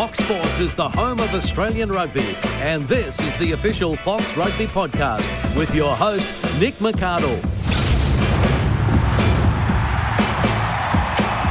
Fox Sports is the home of Australian rugby, and this is the official Fox Rugby podcast with your host, Nick McArdle.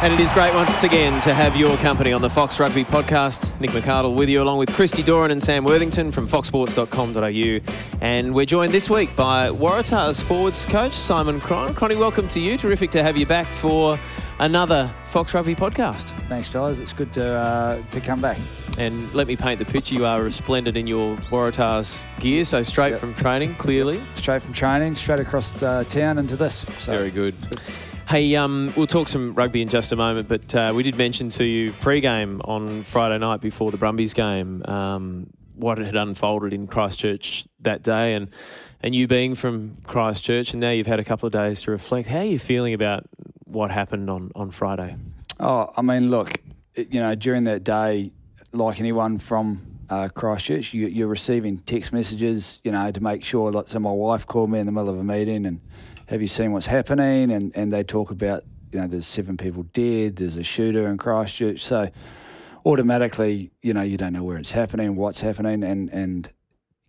And it is great once again to have your company on the Fox Rugby podcast. Nick McArdle with you, along with Christy Doran and Sam Worthington from foxsports.com.au. And we're joined this week by Waratahs forwards coach Simon Cron. Cronny, welcome to you. Terrific to have you back for another Fox Rugby podcast. Thanks, fellas. It's good to come back. And let me paint the picture. You are resplendent in your Waratahs gear, so straight from training, clearly. Straight from training, straight across the town into this. So very good. Hey, we'll talk some rugby in just a moment, but we did mention to you pre-game on Friday night before the Brumbies game what had unfolded in Christchurch that day, and you being from Christchurch, and now you've had a couple of days to reflect. How are you feeling about what happened on Friday? Oh, I mean, look, during that day, like anyone from Christchurch, you're receiving text messages, to make sure. Like, so my wife called me in the middle of a meeting and, have you seen what's happening? And they talk about, there's 7 people dead, there's a shooter in Christchurch. So automatically, you don't know where it's happening, what's happening. And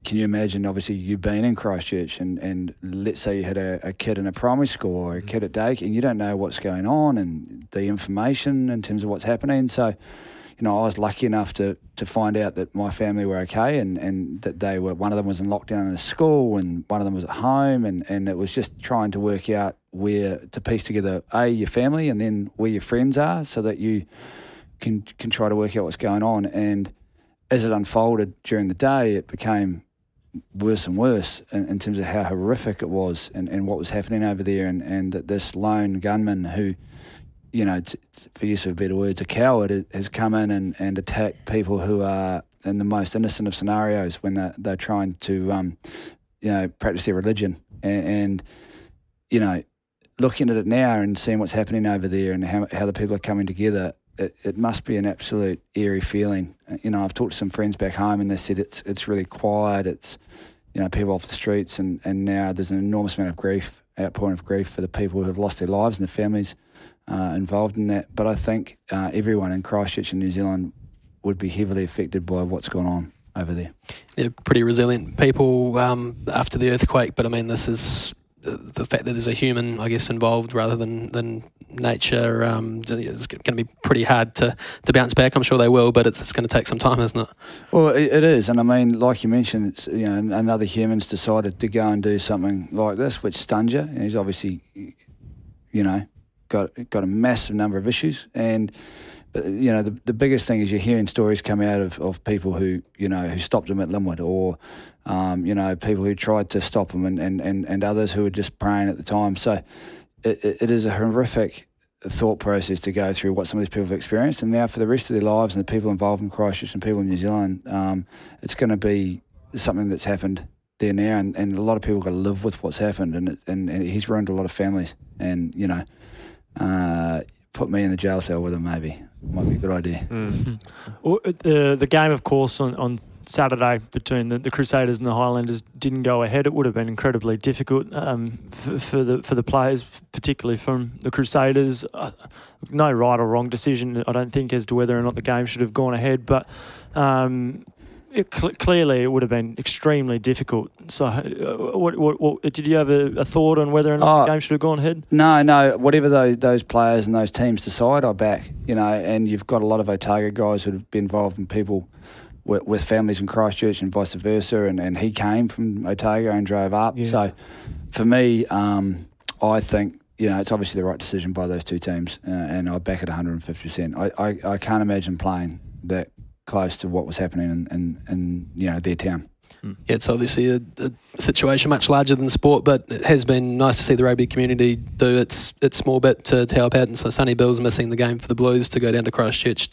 can you imagine, obviously, you've been in Christchurch and let's say you had a kid in a primary school or a kid at daycare and you don't know what's going on and the information in terms of what's happening. So, I was lucky enough to find out that my family were okay and that they were. One of them was in lockdown in a school and one of them was at home and it was just trying to work out where to piece together, A, your family and then where your friends are so that you can try to work out what's going on. And as it unfolded during the day, it became worse and worse in terms of how horrific it was and what was happening over there and that this lone gunman who, for use of better words, a coward has come in and attacked people who are in the most innocent of scenarios when they're trying to, practice their religion. And looking at it now and seeing what's happening over there and how the people are coming together, it must be an absolute eerie feeling. I've talked to some friends back home and they said it's really quiet. It's, people off the streets and now there's an enormous amount of grief, outpouring of grief for the people who have lost their lives and their families. Involved in that, but I think everyone in Christchurch and New Zealand would be heavily affected by what's going on over there. They're pretty resilient people after the earthquake, but I mean this is the fact that there's a human, I guess, involved rather than nature. It's going to be pretty hard to bounce back. I'm sure they will, but it's going to take some time, isn't it? Well, it is, and I mean, like you mentioned, it's, another human's decided to go and do something like this, which stuns you, and he's obviously, got a massive number of issues but the biggest thing is you're hearing stories come out of people who who stopped them at Linwood or people who tried to stop them and others who were just praying at the time. So it is a horrific thought process to go through what some of these people have experienced, and now for the rest of their lives and the people involved in Christchurch and people in New Zealand, it's going to be something that's happened there now, and a lot of people got to live with what's happened, and he's ruined a lot of families, and put me in the jail cell with him maybe. Might be a good idea. Well, the game, of course, on Saturday between the Crusaders and the Highlanders didn't go ahead. It would have been incredibly difficult for the players, particularly from the Crusaders. No right or wrong decision, I don't think, as to whether or not the game should have gone ahead, but clearly it would have been extremely difficult. So what did you have a thought on whether or not the game should have gone ahead? No. Whatever those players and those teams decide, I back, and you've got a lot of Otago guys who have been involved in people with families in Christchurch and vice versa, and he came from Otago and drove up. Yeah. So for me, I think, it's obviously the right decision by those two teams, and I back it 150%. I can't imagine playing that close to what was happening in their town. Yeah, it's obviously a situation much larger than sport, but it has been nice to see the rugby community do its small bit to help out. And so Sonny Bill's missing the game for the Blues to go down to Christchurch.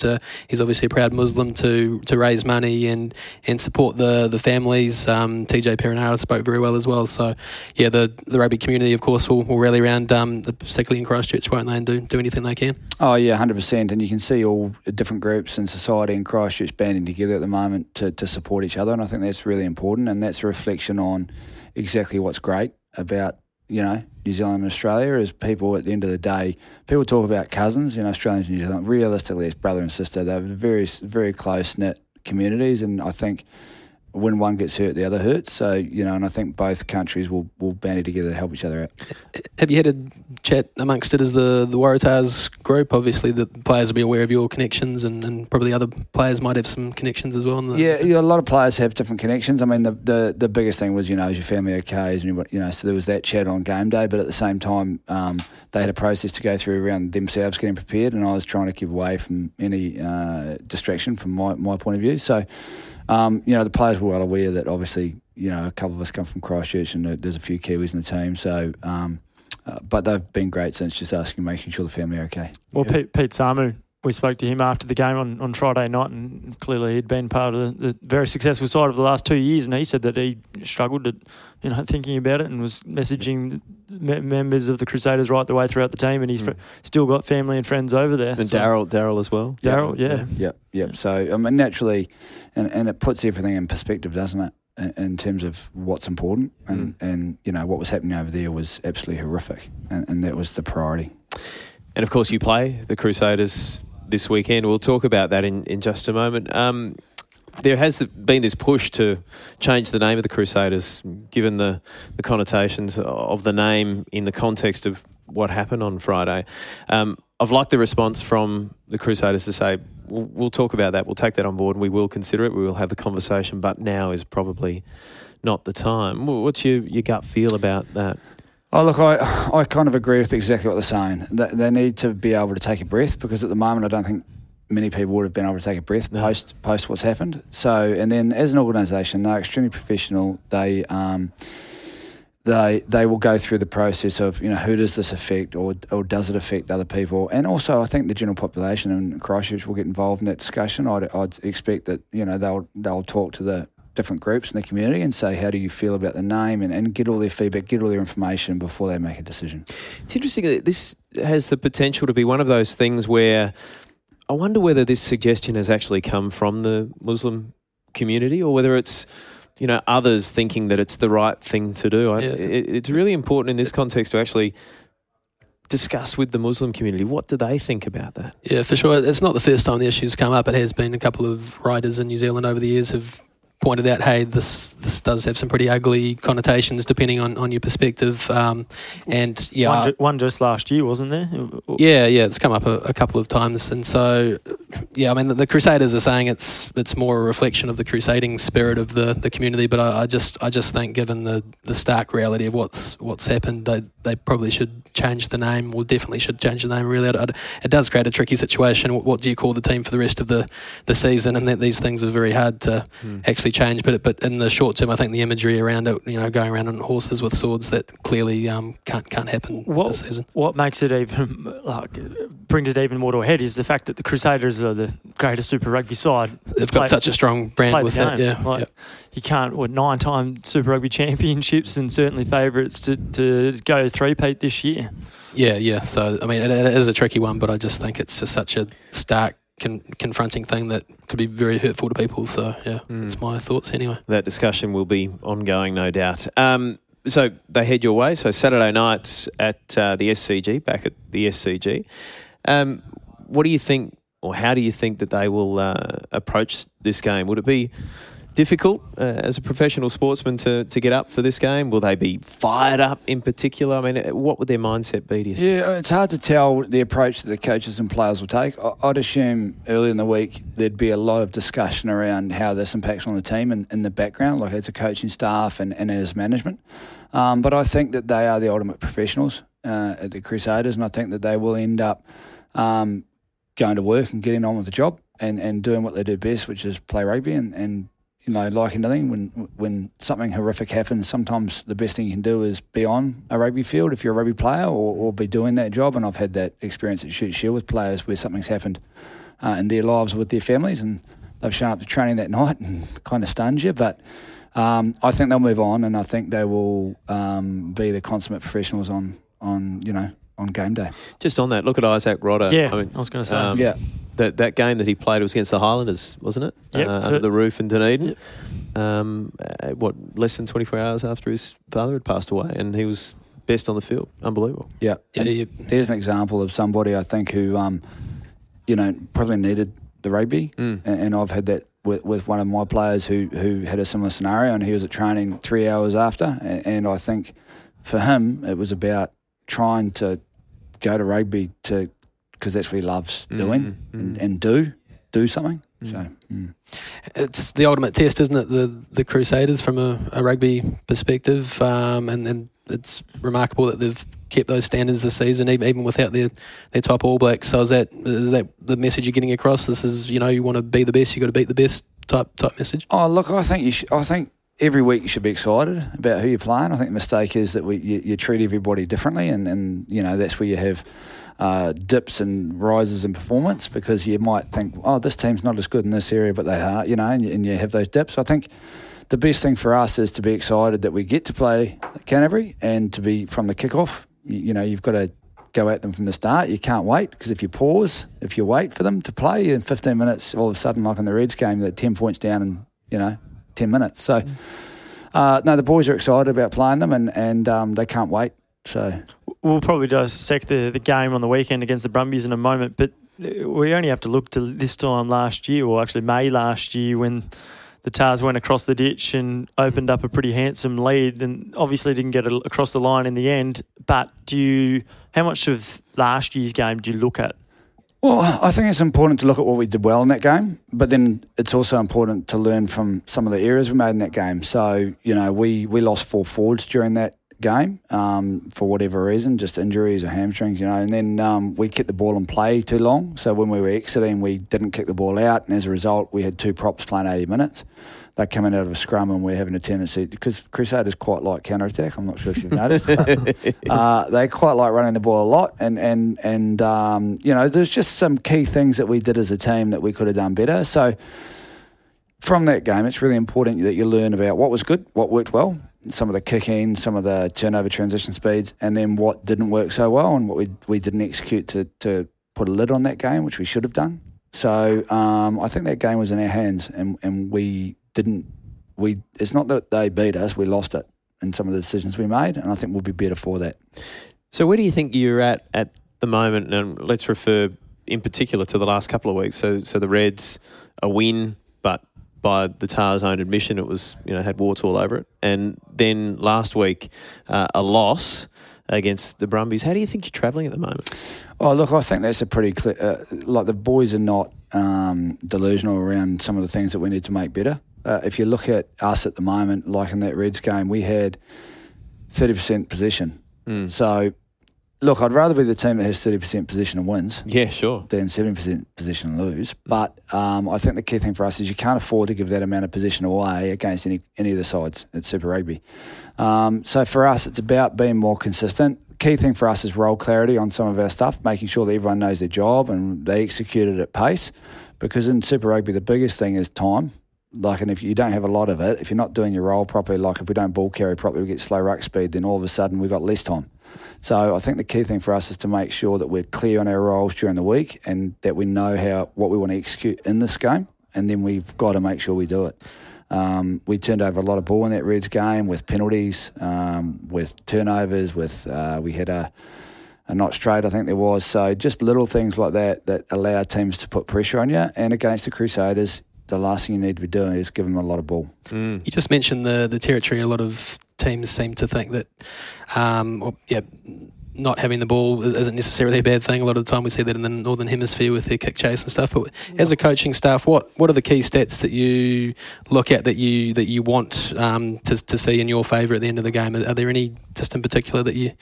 He's obviously a proud Muslim to raise money and support the families. TJ Perinara spoke very well as well. So, yeah, the rugby community, of course, will rally around, particularly in Christchurch, won't they, and do anything they can? Oh, yeah, 100%. And you can see all different groups in society in Christchurch banding together at the moment to support each other. And I think that's really important. And that's a reflection on exactly what's great about you know, New Zealand and Australia is people at the end of the day, people talk about cousins, you know, Australians and New Zealand. Realistically, it's brother and sister. They're very, very close-knit communities, and I think when one gets hurt, the other hurts. So, you know, and I think both countries will bandy together to help each other out. Have you had a chat amongst it as the Waratahs group? Obviously, the players will be aware of your connections, and probably other players might have some connections as well. Yeah, a lot of players have different connections. I mean, the biggest thing was, you know, is your family okay? So there was that chat on game day, but at the same time, they had a process to go through around themselves getting prepared, and I was trying to keep away from any distraction from my point of view. So, you know, the players were well aware that obviously, you know, a couple of us come from Christchurch and there's a few Kiwis in the team. So, but they've been great since, just asking, making sure the family are okay. Well, yeah. Pete Samu, we spoke to him after the game on Friday night, and clearly he'd been part of the very successful side of the last 2 years, and he said that he struggled at, you know, thinking about it, and was messaging members of the Crusaders right the way throughout the team, and he's still got family and friends over there. And so. Darryl as well. Darryl. So, I mean, naturally, and it puts everything in perspective, doesn't it? In terms of what's important, and you know, what was happening over there was absolutely horrific, and that was the priority. And of course, you play the Crusaders this weekend. We'll talk about that in just a moment. There has been this push to change the name of the Crusaders, given the connotations of the name in the context of what happened on Friday. I've liked the response from the Crusaders to say, we'll talk about that, we'll take that on board, and we will consider it, we will have the conversation, but now is probably not the time. What's your gut feel about that? Oh, look, I kind of agree with exactly what they're saying. They need to be able to take a breath, because at the moment I don't think many people would have been able to take a breath post what's happened. So, and then as an organisation, they're extremely professional. They will go through the process of, you know, who does this affect, or does it affect other people? And also, I think the general population in Christchurch will get involved in that discussion. I'd expect that, you know, they'll talk to the different groups in the community and say, how do you feel about the name, and get all their feedback, get all their information before they make a decision. It's interesting that this has the potential to be one of those things where I wonder whether this suggestion has actually come from the Muslim community, or whether it's, you know, others thinking that it's the right thing to do. It's really important in this context to actually discuss with the Muslim community, what do they think about that? Yeah, for sure. It's not the first time the issue's come up. It has been a couple of writers in New Zealand over the years have pointed out, hey, this does have some pretty ugly connotations depending on your perspective. And yeah, one just last year, wasn't there? Yeah, it's come up a couple of times. And so, yeah, I mean, the Crusaders are saying it's more a reflection of the crusading spirit of the community. But I just think, given the stark reality of what's happened, they probably should change the name, or definitely should change the name. Really, it does create a tricky situation. What do you call the team for the rest of the season? And that these things are very hard to actually change, but in the short term, I think the imagery around it, you know, going around on horses with swords, that clearly can't happen this season. What makes it even, brings it even more to a head is the fact that the Crusaders are the greatest Super Rugby side. They've got such a strong brand with it. Yeah, you can't. 9-time Super Rugby championships, and certainly favourites to go three-peat this year. Yeah. So I mean, it is a tricky one, but I just think it's just such a stark, confronting thing that could be very hurtful to people. So, yeah, that's my thoughts anyway. That discussion will be ongoing, no doubt. So they head your way. So Saturday night at the SCG, back at the SCG. What do you think, or how do you think that they will approach this game? Would it be difficult as a professional sportsman to get up for this game? Will they be fired up in particular? I mean, what would their mindset be, do you think? Yeah, it's hard to tell the approach that the coaches and players will take. I'd assume early in the week there'd be a lot of discussion around how this impacts on the team and in the background, like as a coaching staff and as management. But I think that they are the ultimate professionals at the Crusaders, and I think that they will end up going to work and getting on with the job and doing what they do best, which is play rugby and you know, like anything, when something horrific happens, sometimes the best thing you can do is be on a rugby field if you're a rugby player, or be doing that job. And I've had that experience at Shute Shield with players where something's happened in their lives with their families, and they've shown up to training that night and kind of stunned you. But I think they'll move on, and I think they will be the consummate professionals on game day. Just on that, look at Isaac Rodder. Yeah, I was going to say. That game that he played was against the Highlanders, wasn't it? Yep, under the roof in Dunedin. Yep. Less than 24 hours after his father had passed away, and he was best on the field. Unbelievable. Yeah. There's an example of somebody, I think, who, probably needed the rugby. Mm. And I've had that with one of my players who had a similar scenario, and he was at training 3 hours after. And I think for him, it was about trying to go to rugby because that's what he loves doing and do something. So it's the ultimate test, isn't it? The Crusaders from a rugby perspective, and it's remarkable that they've kept those standards this season, even without their top All Blacks. So is that the message you're getting across? This is, you want to be the best, you got to beat the best type message. Oh, look, I think every week you should be excited about who you're playing. I think the mistake is that you treat everybody differently, and that's where you have dips and rises in performance, because you might think, oh, this team's not as good in this area, but they are, and you have those dips. I think the best thing for us is to be excited that we get to play Canterbury, and to be from the kickoff. You've got to go at them from the start. You can't wait, because if you pause, if you wait for them to play in 15 minutes, all of a sudden, like in the Reds game, they're 10 points down in 10 minutes. So, the boys are excited about playing them, and they can't wait. So we'll probably dissect the game on the weekend against the Brumbies in a moment, but we only have to look to this time last year, or actually May last year, when the Tars went across the ditch and opened up a pretty handsome lead, and obviously didn't get across the line in the end. But how much of last year's game do you look at? Well, I think it's important to look at what we did well in that game, but then it's also important to learn from some of the errors we made in that game. So, we lost four forwards during that game for whatever reason, just injuries or hamstrings, and then we kicked the ball in play too long. So when we were exiting, we didn't kick the ball out, and as a result, we had two props playing 80 minutes. They're coming out of a scrum, and we're having a tendency, because Crusaders quite like counter-attack, I'm not sure if you've noticed, but they quite like running the ball a lot, and there's just some key things that we did as a team that we could have done better. So from that game, it's really important that you learn about what was good, what worked well, some of the kicking, some of the turnover transition speeds, and then what didn't work so well, and what we didn't execute to put a lid on that game, which we should have done. So I think that game was in our hands, and we it's not that they beat us, we lost it in some of the decisions we made, and I think we'll be better for that. So where do you think you're at the moment? And let's refer in particular to the last couple of weeks. So the Reds, a win, but by the Tars' own admission, it was, had warts all over it. And then last week, a loss against the Brumbies. How do you think you're travelling at the moment? Oh, look, I think that's a pretty clear... the boys are not delusional around some of the things that we need to make better. If you look at us at the moment, like in that Reds game, we had 30% possession. Mm. So, look, I'd rather be the team that has 30% possession and wins, yeah, sure, than 70% possession and lose. But I think the key thing for us is you can't afford to give that amount of possession away against any of the sides at Super Rugby. So for us, it's about being more consistent. Key thing for us is role clarity on some of our stuff, making sure that everyone knows their job and they execute it at pace, because in Super Rugby the biggest thing is time. Like, and if you don't have a lot of it, if you're not doing your role properly, like if we don't ball carry properly, we get slow ruck speed, then all of a sudden we've got less time. So I think the key thing for us is to make sure that we're clear on our roles during the week, and that we know what we want to execute in this game, and then we've got to make sure we do it. We turned over a lot of ball in that Reds game, with penalties, with turnovers, with we had a not straight, I think there was. So just little things like that allow teams to put pressure on you. And against the Crusaders, the last thing you need to be doing is give them a lot of ball. Mm. You just mentioned the territory. A lot of teams seem to think that not having the ball isn't necessarily a bad thing. A lot of the time we see that in the Northern Hemisphere with their kick chase and stuff. But as a coaching staff, what are the key stats that you look at that you want to see in your favour at the end of the game? Are there any just in particular that you...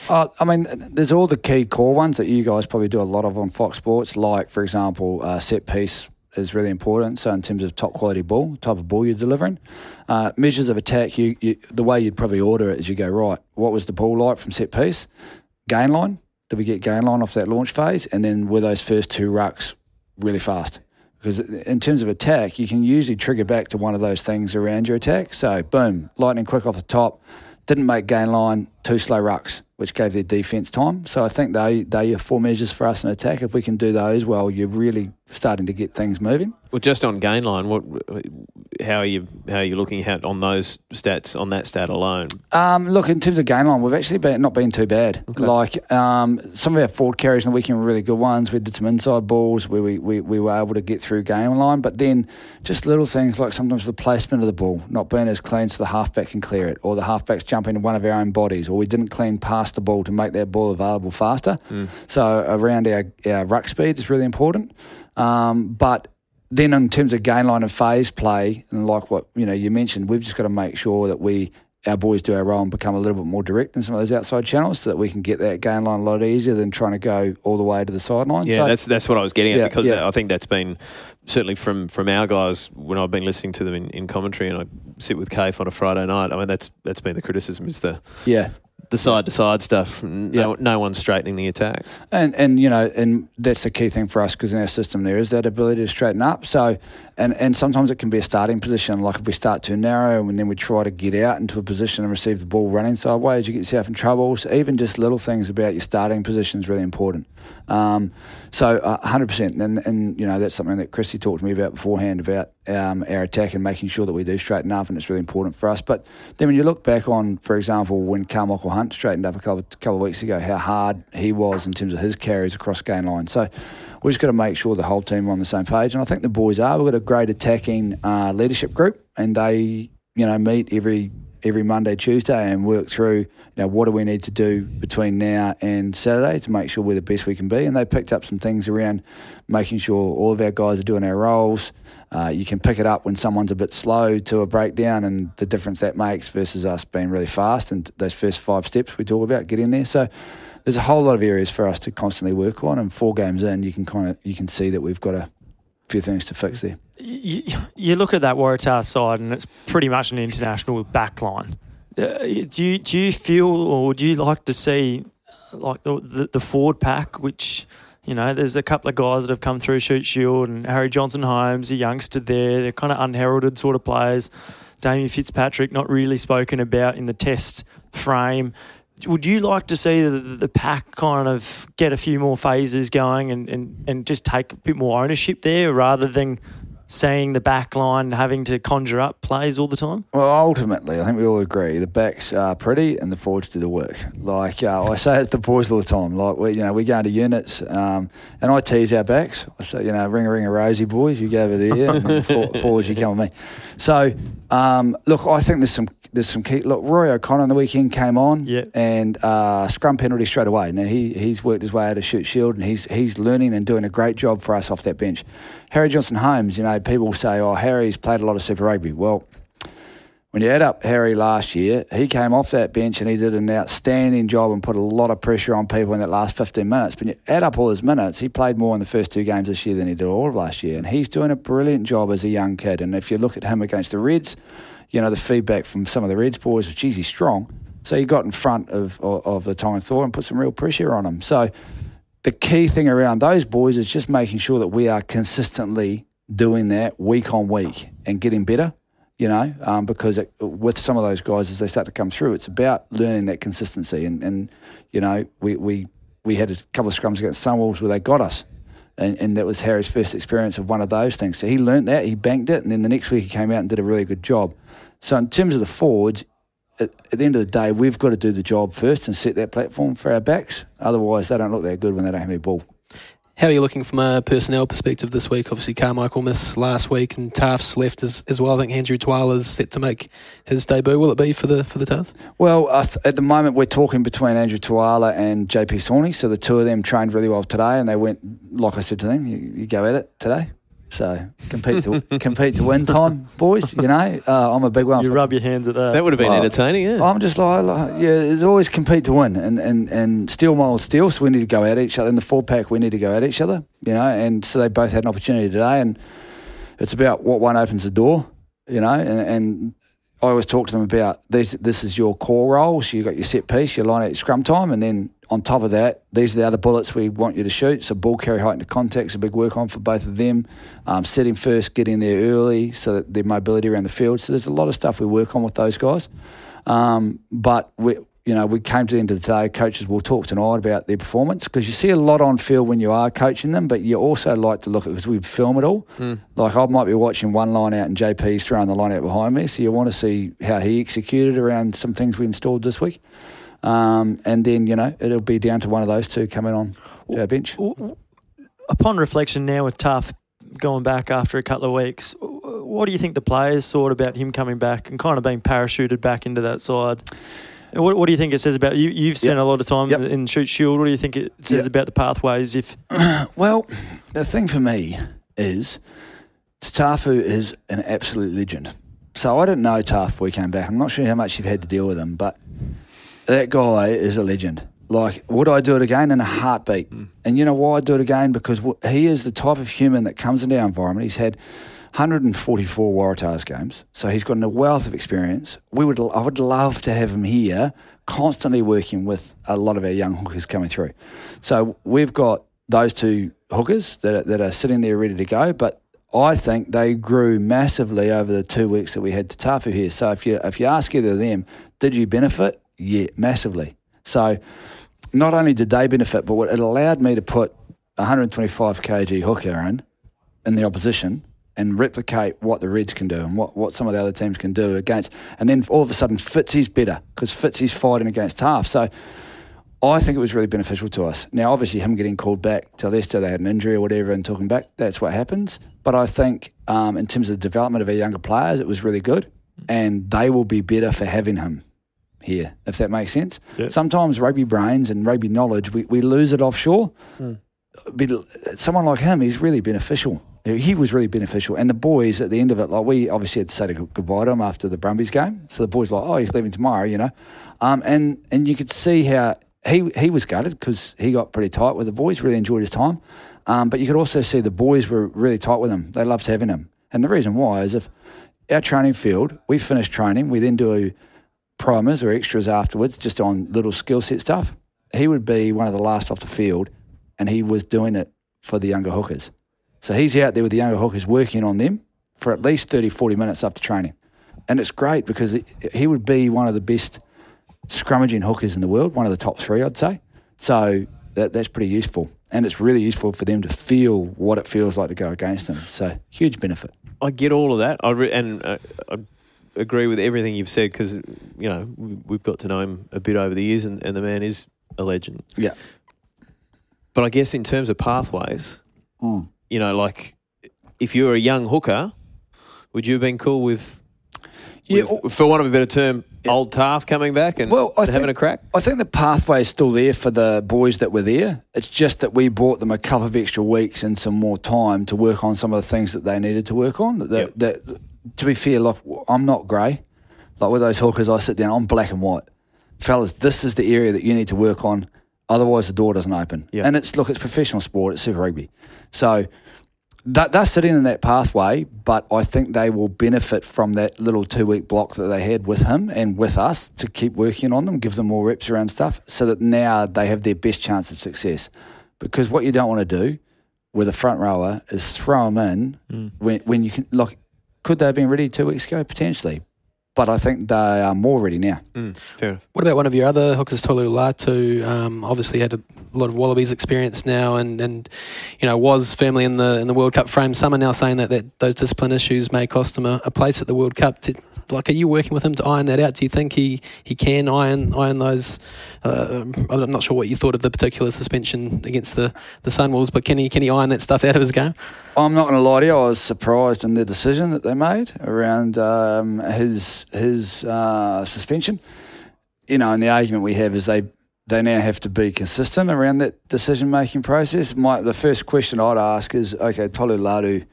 there's all the key core ones that you guys probably do a lot of on Fox Sports, like, for example, set piece is really important. So in terms of top quality ball, type of ball you're delivering, measures of attack, you the way you'd probably order it is you go, right, what was the ball like from set piece? Gain line, did we get gain line off that launch phase? And then were those first two rucks really fast? Because in terms of attack, you can usually trigger back to one of those things around your attack. So boom, lightning quick off the top, didn't make gain line, two slow rucks, which gave their defence time. So I think they are four measures for us in attack. If we can do those well, you really starting to get things moving. Well, just on gain line, what? How are you looking at on those stats, on that stat alone? Look, in terms of gain line, we've actually not been too bad. Okay. Like some of our forward carries in the weekend were really good ones. We did some inside balls where we were able to get through gain line, but then just little things like sometimes the placement of the ball not being as clean so the halfback can clear it, or the halfback's jumping into one of our own bodies, or we didn't clean past the ball to make that ball available faster. So around our ruck speed is really important. But then in terms of gain line and phase play, and like what you mentioned, we've just got to make sure that our boys do our role and become a little bit more direct in some of those outside channels so that we can get that gain line a lot easier than trying to go all the way to the sideline. Yeah, so, that's what I was getting at because I think that's been certainly from our guys when I've been listening to them in commentary, and I sit with Kafe on a Friday night. I mean, that's been the criticism is the side-to-side stuff, no one's straightening the attack. And that's the key thing for us because in our system there is that ability to straighten up. So, and sometimes it can be a starting position, like if we start too narrow and then we try to get out into a position and receive the ball running sideways, you get yourself in trouble. So even just little things about your starting position is really important. 100%. And that's something that Christy talked to me about beforehand about our attack and making sure that we do straighten up, and it's really important for us. But then when you look back on, for example, when Carmichael Hunt straightened up a couple of weeks ago, how hard he was in terms of his carries across game line. So we've just got to make sure the whole team are on the same page, and I think the boys are. We've got a great attacking leadership group, and they meet every Monday, Tuesday, and work through what do we need to do between now and Saturday to make sure we're the best we can be. And they picked up some things around making sure all of our guys are doing our roles. You can pick it up when someone's a bit slow to a breakdown and the difference that makes versus us being really fast, and those first 5 steps we talk about, get in there. So there's a whole lot of areas for us to constantly work on, and 4 games in you can see that we've got a few things to fix there. You look at that Waratahs side, and it's pretty much an international backline. Do you feel, or do you like to see, like the forward pack, which there's a couple of guys that have come through Shute Shield, and Harry Johnson Holmes, a youngster there. They're kind of unheralded sort of players. Damien Fitzpatrick, not really spoken about in the test frame. Would you like to see the pack kind of get a few more phases going and just take a bit more ownership there rather than seeing the back line having to conjure up plays all the time? Well, ultimately, I think we all agree the backs are pretty and the forwards do the work. Like I say it to the boys all the time. Like we go into units, and I tease our backs. I say, ring a rosy boys, you go over there, and the forwards you come with me. So look, I think there's some key. Look, Roy O'Connor on the weekend came on and scrum penalty straight away. Now he's worked his way out of Shute Shield, and he's learning and doing a great job for us off that bench. Harry Johnson Holmes, people say, oh, Harry's played a lot of Super Rugby. Well, when you add up Harry last year, he came off that bench and he did an outstanding job and put a lot of pressure on people in that last 15 minutes. But you add up all his minutes, he played more in the first 2 games this year than he did all of last year. And he's doing a brilliant job as a young kid. And if you look at him against the Reds, the feedback from some of the Reds boys was, geez, he's strong. So he got in front of the Tongan Thor and put some real pressure on him. So the key thing around those boys is just making sure that we are consistently doing that week on week and getting better, because with some of those guys, as they start to come through, it's about learning that consistency. And we had a couple of scrums against Sunwolves where they got us. And that was Harry's first experience of one of those things. So he learnt that, he banked it, and then the next week he came out and did a really good job. So in terms of the forwards, at the end of the day, we've got to do the job first and set that platform for our backs. Otherwise, they don't look that good when they don't have any ball. How are you looking from a personnel perspective this week? Obviously, Carmichael missed last week, and Taft's left as well. I think Andrew Tuala is set to make his debut. Will it be for the Tars? Well, at the moment we're talking between Andrew Tuala and JP Sawney. So the two of them trained really well today, and they went, like I said to them, you go at it today. So compete to win time, boys. I'm a big one. You rub your hands at that. That would have been entertaining. Yeah, I'm just it's always compete to win, and steel mold steel. So we need to go at each other in the 4-pack. We need to go at each other, And so they both had an opportunity today, and it's about what one opens the door, And I always talk to them about this is your core role. So you got your set piece, your line out, your scrum time, and then on top of that, these are the other bullets we want you to shoot. So ball carry height into contact's a big work on for both of them. Setting first, getting there early, so that their mobility around the field. So there's a lot of stuff we work on with those guys. But we, you know, we came to the end of the day, coaches will talk tonight about their performance because you see a lot on field when you are coaching them, but you also like to look at, because we film it all. Like I might be watching one line out and JP's throwing the line out behind me, so you want to see how he executed around some things we installed this week. And then, you know, it'll be down to one of those two coming on to our bench. Upon reflection now with Taufa going back after a couple of weeks, what do you think the players thought about him coming back and kind of being parachuted back into that side? What do you think it says about you? You've spent a lot of time in Shute Shield. What do you think it says about the pathways? If well, the thing for me is Taufa is an absolute legend. So I didn't know Taufa before he came back. I'm not sure how much you've had to deal with him, but that guy is a legend. Like, would I do it again? In a heartbeat. And you know why I'd do it again? Because he is the type of human that comes into our environment. He's had 144 Waratahs games, so he's got a wealth of experience. I would love to have him here, constantly working with a lot of our young hookers coming through. So we've got those two hookers that are sitting there ready to go, but I think they grew massively over the 2 weeks that we had to Taufa here. So if you ask either of them, did you benefit? Yeah, massively. So not only did they benefit, but what it allowed me to put 125 kg hooker in the opposition and replicate what the Reds can do and what some of the other teams can do against. And then all of a sudden, Fitzy's better because Fitzy's fighting against half. So I think it was really beneficial to us. Now, obviously, him getting called back to Leicester, they had an injury or whatever and took him back, that's what happens. But I think in terms of the development of our younger players, it was really good. And they will be better for having him here, if that makes sense. Yep. Sometimes rugby brains and rugby knowledge, we lose it offshore. But someone like him, he's really beneficial. He was really beneficial. And the boys at the end of it, like we obviously had to say goodbye to him after the Brumbies game. So the boys were like, oh, he's leaving tomorrow, you know. And you could see how he was gutted because he got pretty tight with the boys, really enjoyed his time. But you could also see the boys were really tight with him. They loved having him. And the reason why is if our training field, we finish training, we then do primers or extras afterwards just on little skill set stuff, he would be one of the last off the field and he was doing it for the younger hookers. So he's out there with the younger hookers working on them for at least 30, 40 minutes after training. And it's great because he would be one of the best scrummaging hookers in the world, one of the top three, I'd say. So that's pretty useful. And it's really useful for them to feel what it feels like to go against them. So huge benefit. I get all of that. I agree with everything you've said because, you know, we've got to know him a bit over the years and the man is a legend. Yeah. But I guess in terms of pathways... You know, like, if you were a young hooker, would you have been cool with for want of a better term, old Taufa coming back and having a crack? I think the pathway is still there for the boys that were there. It's just that we bought them a couple of extra weeks and some more time to work on some of the things that they needed to work on. That, to be fair, like, I'm not grey. Like, with those hookers, I sit down, I'm black and white. Fellas, this is the area that you need to work on. Otherwise, the door doesn't open. Yep. And it's professional sport, it's Super Rugby. So they're sitting in that pathway, but I think they will benefit from that little 2 week block that they had with him and with us to keep working on them, give them more reps around stuff so that now they have their best chance of success. Because what you don't want to do with a front rower is throw them in when you can. Look, could they have been ready 2 weeks ago? Potentially. But I think they are more ready now. Fair enough. What about one of your other hookers, Tolu Latu? Obviously had a lot of Wallabies experience now and you know, was firmly in the World Cup frame. Some are now saying that those discipline issues may cost him a place at the World Cup. Are you working with him to iron that out? Do you think he can iron those? I'm not sure what you thought of the particular suspension against the Sunwolves, but can he iron that stuff out of his game? I'm not going to lie to you, I was surprised in the decision that they made around his suspension. You know, and the argument we have is they now have to be consistent around that decision-making process. The first question I'd ask is, okay, Tolu Latu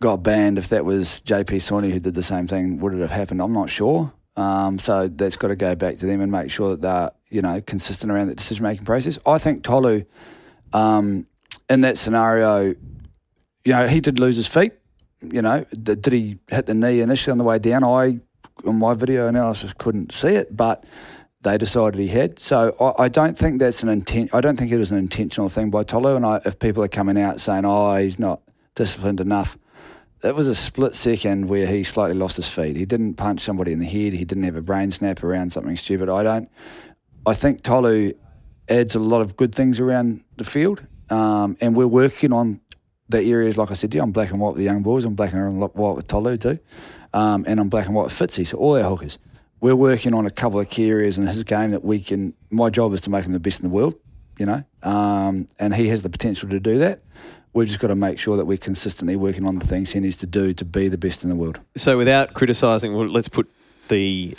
got banned. If that was JP Sawney who did the same thing, would it have happened? I'm not sure. So that's got to go back to them and make sure that they're, you know, consistent around that decision-making process. I think Tolu, in that scenario... You know, he did lose his feet. You know, did he hit the knee initially on the way down? On my video analysis, couldn't see it, but they decided he had. So I don't think that's I don't think it was an intentional thing by Tolu. And if people are coming out saying, "Oh, he's not disciplined enough," That was a split second where he slightly lost his feet. He didn't punch somebody in the head. He didn't have a brain snap around something stupid. I think Tolu adds a lot of good things around the field, and we're working on the areas, like I said, I'm black and white with the young boys, I'm black and white with Tolu too, and I'm black and white with Fitzy, so all our hookers. We're working on a couple of key areas in his game that we can – my job is to make him the best in the world, and he has the potential to do that. We've just got to make sure that we're consistently working on the things he needs to do to be the best in the world. So without criticising, well, let's put the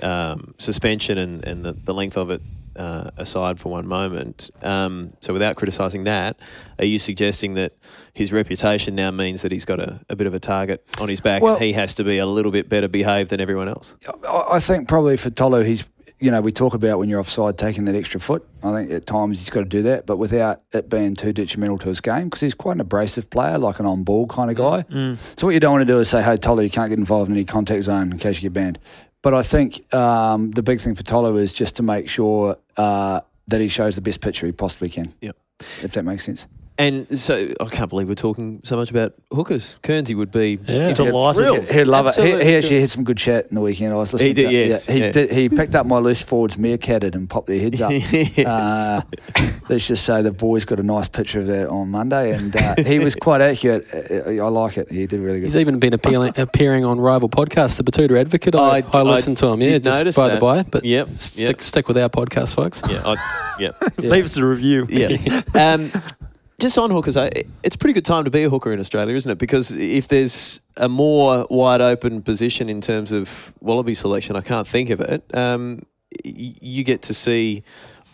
suspension and the length of it aside for one moment. So without criticising that, are you suggesting that his reputation now means that he's got a bit of a target on his back, and he has to be a little bit better behaved than everyone else? I think probably for Tolu, he's... we talk about when you're offside taking that extra foot. I think at times he's got to do that, but without it being too detrimental to his game, because he's quite an abrasive player, like an on-ball kind of guy. So what you don't want to do is say, hey, Tolu, you can't get involved in any contact zone in case you get banned. But I think the big thing for Tolu is just to make sure that he shows the best picture he possibly can, if that makes sense. And so I can't believe we're talking so much about hookers. Kearnsey would be delighted. He'd love it. He actually had some good chat in the weekend. I was listening. He did, yes. He picked up my loose forwards, meerkatted, and popped their heads up. Let's just say the boys got a nice picture of that on Monday, and he was quite accurate. I like it. He did really good. He's even been appearing on rival podcasts, the Batuta Advocate. I listened to him. Yeah, just by the by. But stick with our podcast, folks. Yeah. Leave us a review. Yeah. Just on hookers, it's a pretty good time to be a hooker in Australia, isn't it? Because if there's a more wide-open position in terms of Wallaby selection, I can't think of it, you get to see,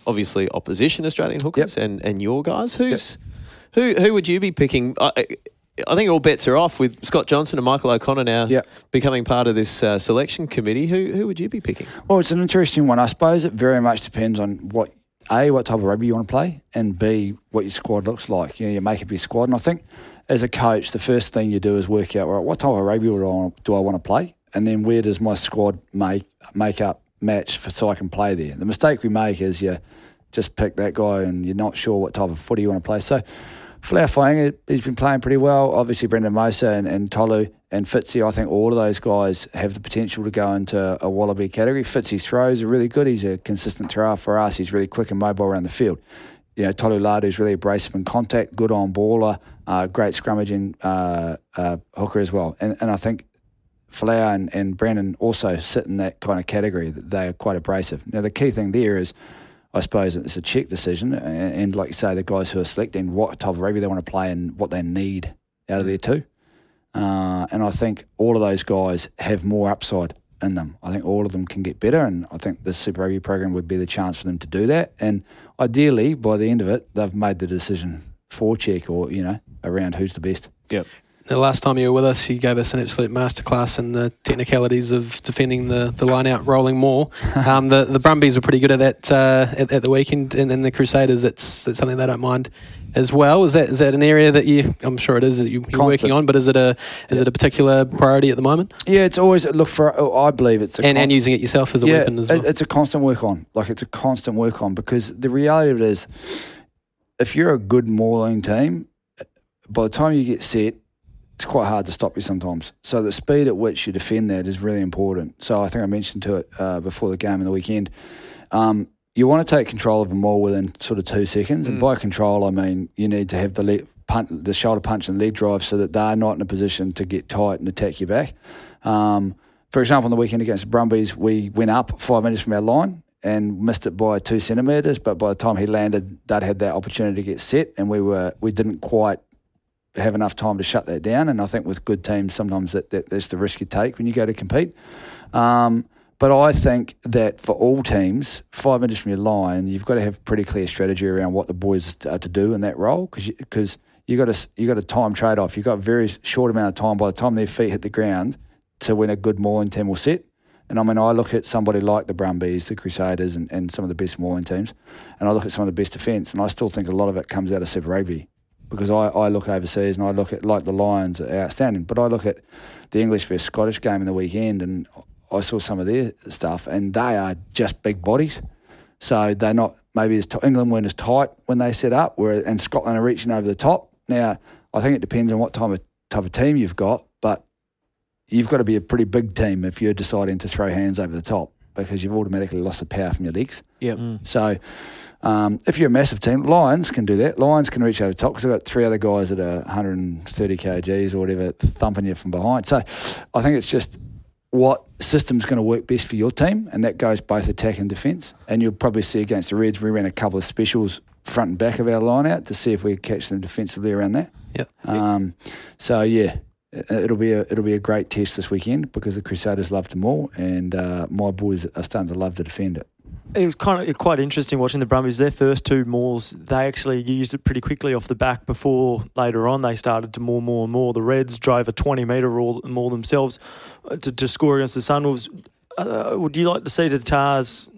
obviously, opposition Australian hookers and your guys. Who would you be picking? I think all bets are off with Scott Johnson and Michael O'Connor now becoming part of this selection committee. Who would you be picking? Well, it's an interesting one. I suppose it very much depends on what type of rugby you want to play, and B, what your squad looks like. You make up your squad. And I think as a coach, the first thing you do is work out, what type of rugby do I want to play? And then where does my squad make up match so I can play there? The mistake we make is you just pick that guy and you're not sure what type of footy you want to play. So Flau Fainga, he's been playing pretty well. Obviously, Brendan Mosa and Tolu and Fitzy, I think all of those guys have the potential to go into a Wallaby category. Fitzy's throws are really good. He's a consistent thrower for us. He's really quick and mobile around the field. Tolu Ladu's really abrasive in contact, good on-baller, great scrummaging hooker as well. And I think Flau and Brendan also sit in that kind of category. They are quite abrasive. Now, the key thing there is, I suppose it's a check decision, and like you say, the guys who are selecting what type of rugby they want to play and what they need out of there too. And I think all of those guys have more upside in them. I think all of them can get better, and I think this Super Rugby program would be the chance for them to do that. And ideally, by the end of it, they've made the decision for check or, around who's the best. Yep. The last time you were with us, you gave us an absolute masterclass in the technicalities of defending the line-out rolling more. The Brumbies were pretty good at that at the weekend, and then the Crusaders, that's something they don't mind as well. Is that an area that I'm sure it is, that you're working on, but is it a particular priority at the moment? Yeah, it's always I believe it's a and using it yourself as a weapon as well. It's a constant work on. It's a constant work on, because the reality of it is, if you're a good mauling team, by the time you get set, it's quite hard to stop you sometimes. So the speed at which you defend that is really important. So I think I mentioned to it before the game in the weekend, you want to take control of a maul within sort of 2 seconds. And by control, I mean you need to have the shoulder punch and leg drive so that they're not in a position to get tight and attack you back. For example, on the weekend against the Brumbies, we went up 5 minutes from our line and missed it by 2 centimetres. But by the time he landed, they'd had that opportunity to get set, and we didn't quite have enough time to shut that down. And I think with good teams, sometimes that's the risk you take when you go to compete. But I think that for all teams, 5 minutes from your line, you've got to have pretty clear strategy around what the boys are to do in that role, because you got a time trade-off. You've got a very short amount of time by the time their feet hit the ground to when a good mauling team will sit. And I mean, I look at somebody like the Brumbies, the Crusaders, and some of the best mauling teams, and I look at some of the best defence, and I still think a lot of it comes out of Super Rugby. Because I look overseas and I look at, like, the Lions are outstanding, but I look at the English versus Scottish game in the weekend, and I saw some of their stuff, and they are just big bodies. So they're not maybe as England weren't as tight when they set up, and Scotland are reaching over the top. Now, I think it depends on what type of team you've got, but you've got to be a pretty big team if you're deciding to throw hands over the top, because you've automatically lost the power from your legs. Yeah. Mm. So if you're a massive team, Lions can do that. Lions can reach over the top because they've got three other guys that are 130 kgs or whatever thumping you from behind. So I think it's just what system's going to work best for your team, and that goes both attack and defence. And you'll probably see against the Reds, we ran a couple of specials front and back of our line out to see if we could catch them defensively around that. Yep. So, yeah. It'll be a great test this weekend because the Crusaders love to maul, and my boys are starting to love to defend it. It was kind of quite interesting watching the Brumbies. Their first two mauls, they actually used it pretty quickly off the back before later on they started to maul more and more. The Reds drove a 20-metre maul themselves to score against the Sunwolves. Would you like to see the Tars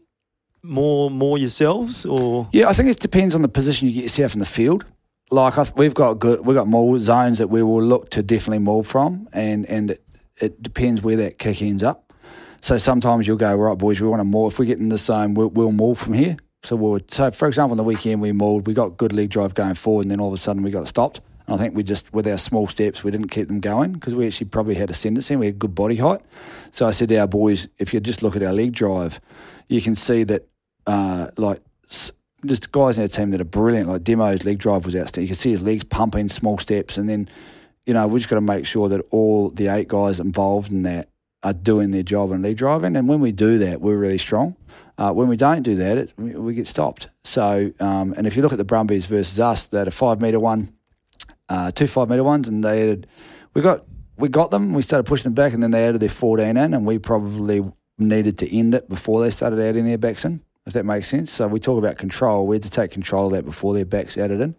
more yourselves? Or yeah, I think it depends on the position you get yourself in the field. Like we've got maul zones that we will look to definitely maul from, and it depends where that kick ends up. So sometimes you'll go, right, boys, we want to maul. If we get in this zone, we'll maul from here. So for example, on the weekend we mauled. We got good leg drive going forward, and then all of a sudden we got stopped. And I think we just, with our small steps, we didn't keep them going because we actually probably had ascendancy. We had good body height. So I said to our boys, if you just look at our leg drive, you can see that there's guys in our team that are brilliant. Like Demo's leg drive was outstanding. You can see his legs pumping, small steps. And then, we've just got to make sure that all the 8 guys involved in that are doing their job in leg driving. And when we do that, we're really strong. When we don't do that, we get stopped. So, and if you look at the Brumbies versus us, they had a 5-metre one, 2 5-metre ones, and they added, we got them, we started pushing them back, and then they added their 14 in, and we probably needed to end it before they started adding their backs in, if that makes sense. So we talk about control. We had to take control of that before their back's added in.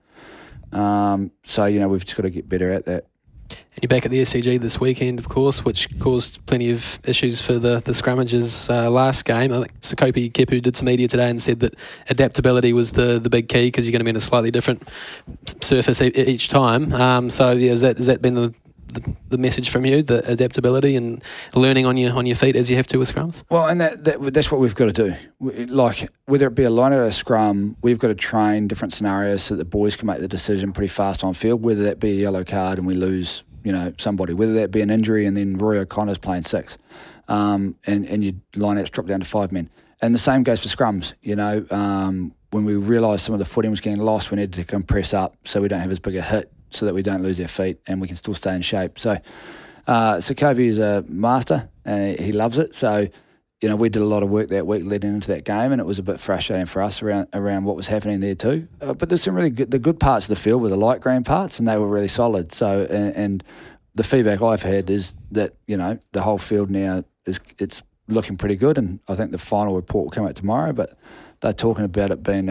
So, we've just got to get better at that. And you're back at the SCG this weekend, of course, which caused plenty of issues for the scrummages last game. I think Sakopi Kepu did some media today and said that adaptability was the big key because you're going to be in a slightly different surface each time. Has that been the message from you, the adaptability and learning on your feet as you have to with scrums? Well, and that's what we've got to do. Like, whether it be a line out or a scrum, we've got to train different scenarios so that the boys can make the decision pretty fast on field, whether that be a yellow card and we lose, somebody, whether that be an injury and then Roy O'Connor's playing 6 and your line outs drop down to 5 men. And the same goes for scrums, when we realised some of the footing was getting lost, we needed to compress up so we don't have as big a hit, so that we don't lose our feet and we can still stay in shape. So Sakovi is a master and he loves it. So, we did a lot of work that week leading into that game, and it was a bit frustrating for us around what was happening there too. But there's some really good parts of the field were the light green parts, and they were really solid. So, and the feedback I've had is that, the whole field now it's looking pretty good, and I think the final report will come out tomorrow, but they're talking about it being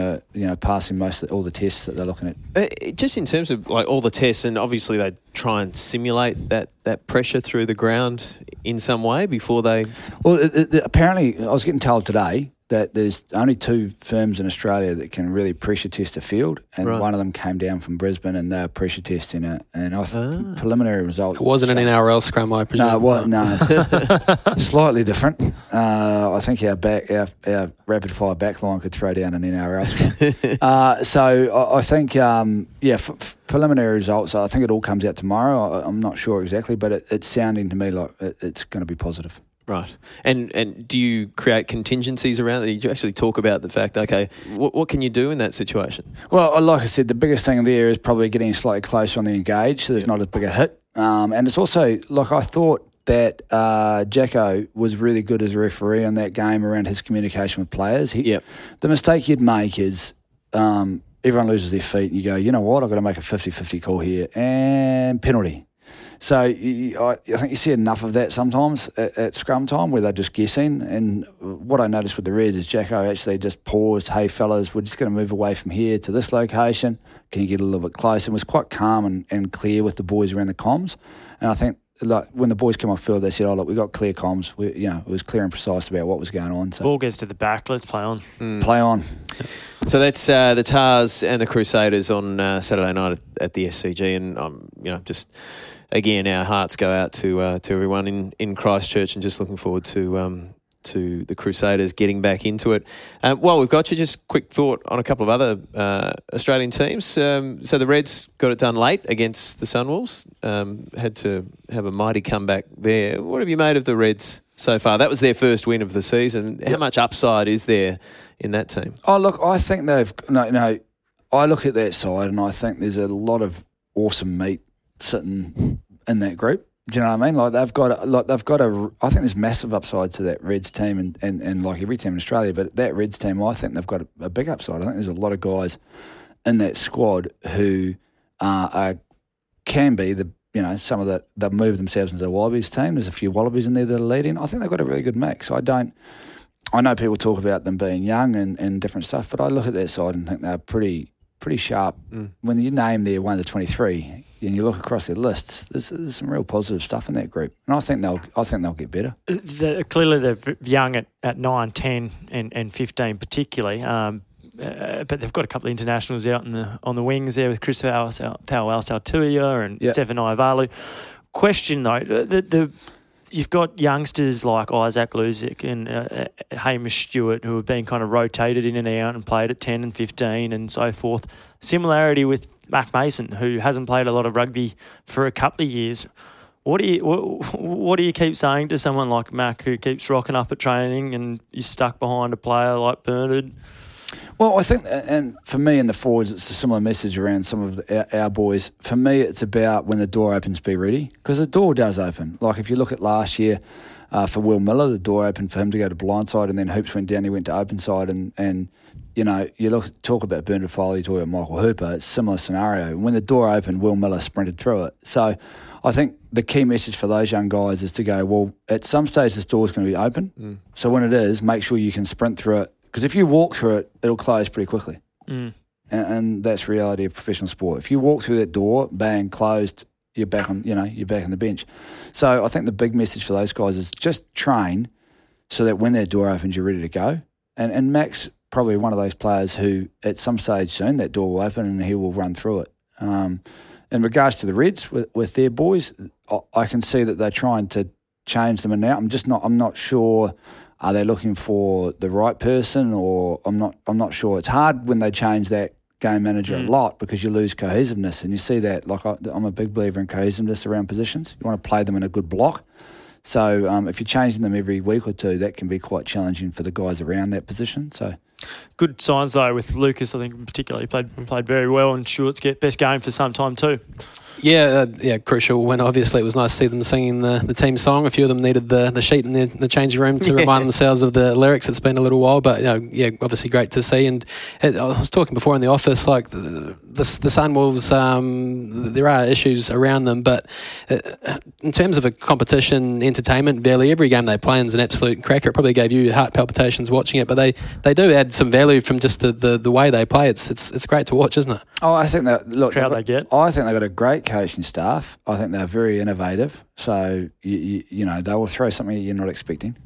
passing most of all the tests that they're looking at. Just in terms of all the tests, and obviously they try and simulate that pressure through the ground in some way before they... Well, apparently, I was getting told today that there's only 2 firms in Australia that can really pressure test a field, and right. One of them came down from Brisbane and they were pressure testing it, and I preliminary results... It wasn't an NRL scrum, I presume. No, no. Slightly different. I think our rapid-fire backline could throw down an NRL scrum. So I think, preliminary results, I think it all comes out tomorrow. I'm not sure exactly, but it's sounding to me like it's going to be positive. Right. And do you create contingencies around that? Do you actually talk about the fact, okay, what can you do in that situation? Well, like I said, the biggest thing there is probably getting slightly closer on the engage, so there's not as big a hit. And it's also, I thought that Jacko was really good as a referee on that game around his communication with players. The mistake you'd make is everyone loses their feet and you go, you know what, I've got to make a 50-50 call here and penalty. So I think you see enough of that sometimes at scrum time where they're just guessing. And what I noticed with the Reds is Jacko actually just paused, hey, fellas, we're just going to move away from here to this location. Can you get a little bit closer? And was quite calm and clear with the boys around the comms. And I think when the boys came off field, they said, oh, look, we got clear comms. We, it was clear and precise about what was going on. So ball goes to the back. Let's play on. Mm. Play on. So that's the Tars and the Crusaders on Saturday night at the SCG. And I'm, just... Again, our hearts go out to everyone in Christchurch, and just looking forward to to the Crusaders getting back into it. While we've got you, just quick thought on a couple of other Australian teams. So the Reds got it done late against the Sunwolves. Had to have a mighty comeback there. What have you made of the Reds so far? That was their first win of the season. How much upside is there in that team? Oh, look, I think they've I look at that side and I think there's a lot of awesome meat sitting in that group. Do you know what I mean? I think there's massive upside to that Reds team and like every team in Australia, but that Reds team, I think they've got a big upside. I think there's a lot of guys in that squad who can be they've moved themselves into the Wallabies team. There's a few Wallabies in there that are leading. I think they've got a really good mix. I know people talk about them being young and different stuff, but I look at their side and think they're pretty sharp. Mm. When you name their 1 to 23 and you look across their lists, there's some real positive stuff in that group. And I think they'll get better. Clearly they're young at 9, 10 and 15 particularly, but they've got a couple of internationals out on the wings there with Chris Powell Altautua and Seven Ivalu. Question though, you've got youngsters like Isaac Luzic and Hamish Stewart who have been kind of rotated in and out and played at 10 and 15 and so forth. Similarity with Mark Mason, who hasn't played a lot of rugby for a couple of years. What do you keep saying to someone like Mark who keeps rocking up at training and is stuck behind a player like Bernard? Well, I think, and for me in the forwards, it's a similar message around some of our boys. For me, it's about when the door opens, be ready, because the door does open. Like if you look at last year for Will Miller, the door opened for him to go to blindside, and then Hoops went down, he went to openside, and you talk about Bernard Foley, you talk about Michael Hooper, it's a similar scenario. When the door opened, Will Miller sprinted through it. So I think the key message for those young guys is to go, well, at some stage this door's going to be open, so when it is, make sure you can sprint through it. Because if you walk through it, it'll close pretty quickly. Mm. And that's reality of professional sport. If you walk through that door, bang, closed, you're back on the bench. So I think the big message for those guys is just train so that when that door opens, you're ready to go. And Mac's probably one of those players who at some stage soon that door will open and he will run through it. In regards to the Reds with their boys, I can see that they're trying to change them. And now I'm not sure. Are they looking for the right person, or I'm not sure. It's hard when they change that game manager a lot because you lose cohesiveness, and you see that. Like I'm a big believer in cohesiveness around positions. You want to play them in a good block. So if you're changing them every week or two, that can be quite challenging for the guys around that position. So good signs though with Lucas, I think particularly played very well, and Stewart's get best game for some time too. Yeah, crucial win. Obviously, it was nice to see them singing the team song. A few of them needed the sheet in the changing room to remind themselves of the lyrics. It's been a little while, but obviously great to see. And I was talking before in the office, like the Sunwolves, there are issues around them, but in terms of a competition, entertainment value, every game they play is an absolute cracker. It probably gave you heart palpitations watching it, but they do add some value from just the way they play. It's great to watch, isn't it? Oh, I think that I think they've got a great coaching staff. I think they're very innovative, so they will throw something you're not expecting,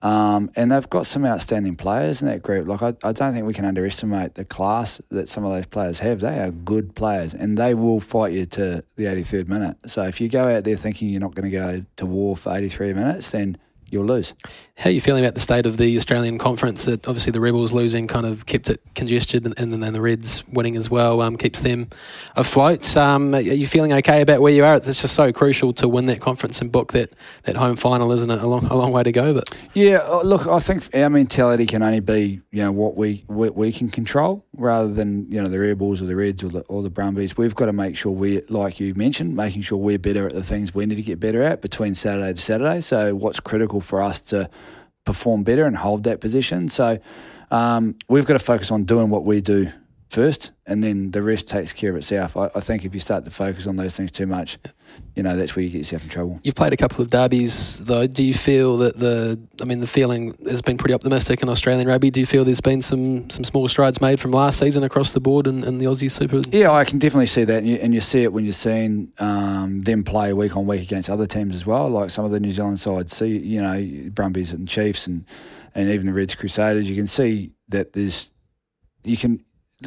and they've got some outstanding players in that group. Like I don't think we can underestimate the class that some of those players have. They are good players, and they will fight you to the 83rd minute. So if you go out there thinking you're not going to go to war for 83 minutes, then you'll lose. How are you feeling about the state of the Australian conference? That obviously the Rebels losing kind of kept it congested, and then the Reds winning as well keeps them afloat. Are you feeling okay about where you are? It's just so crucial to win that conference and book that home final, isn't it? A long way to go, but yeah. Look, I think our mentality can only be what we can control, rather than the Rebels or the Reds or the Brumbies. We've got to make sure we, like you mentioned, making sure we're better at the things we need to get better at between Saturday to Saturday. So what's critical for us to perform better and hold that position. So we've got to focus on doing what we do first, and then the rest takes care of itself. I think if you start to focus on those things too much, that's where you get yourself in trouble. You've played a couple of derbies though. Do you feel that the feeling has been pretty optimistic in Australian rugby? Do you feel there's been some small strides made from last season across the board in the Aussie Super? Yeah, I can definitely see that, and you see it when you're seeing them play week on week against other teams as well, like some of the New Zealand sides. So, Brumbies and Chiefs and even the Reds, Crusaders, you can see that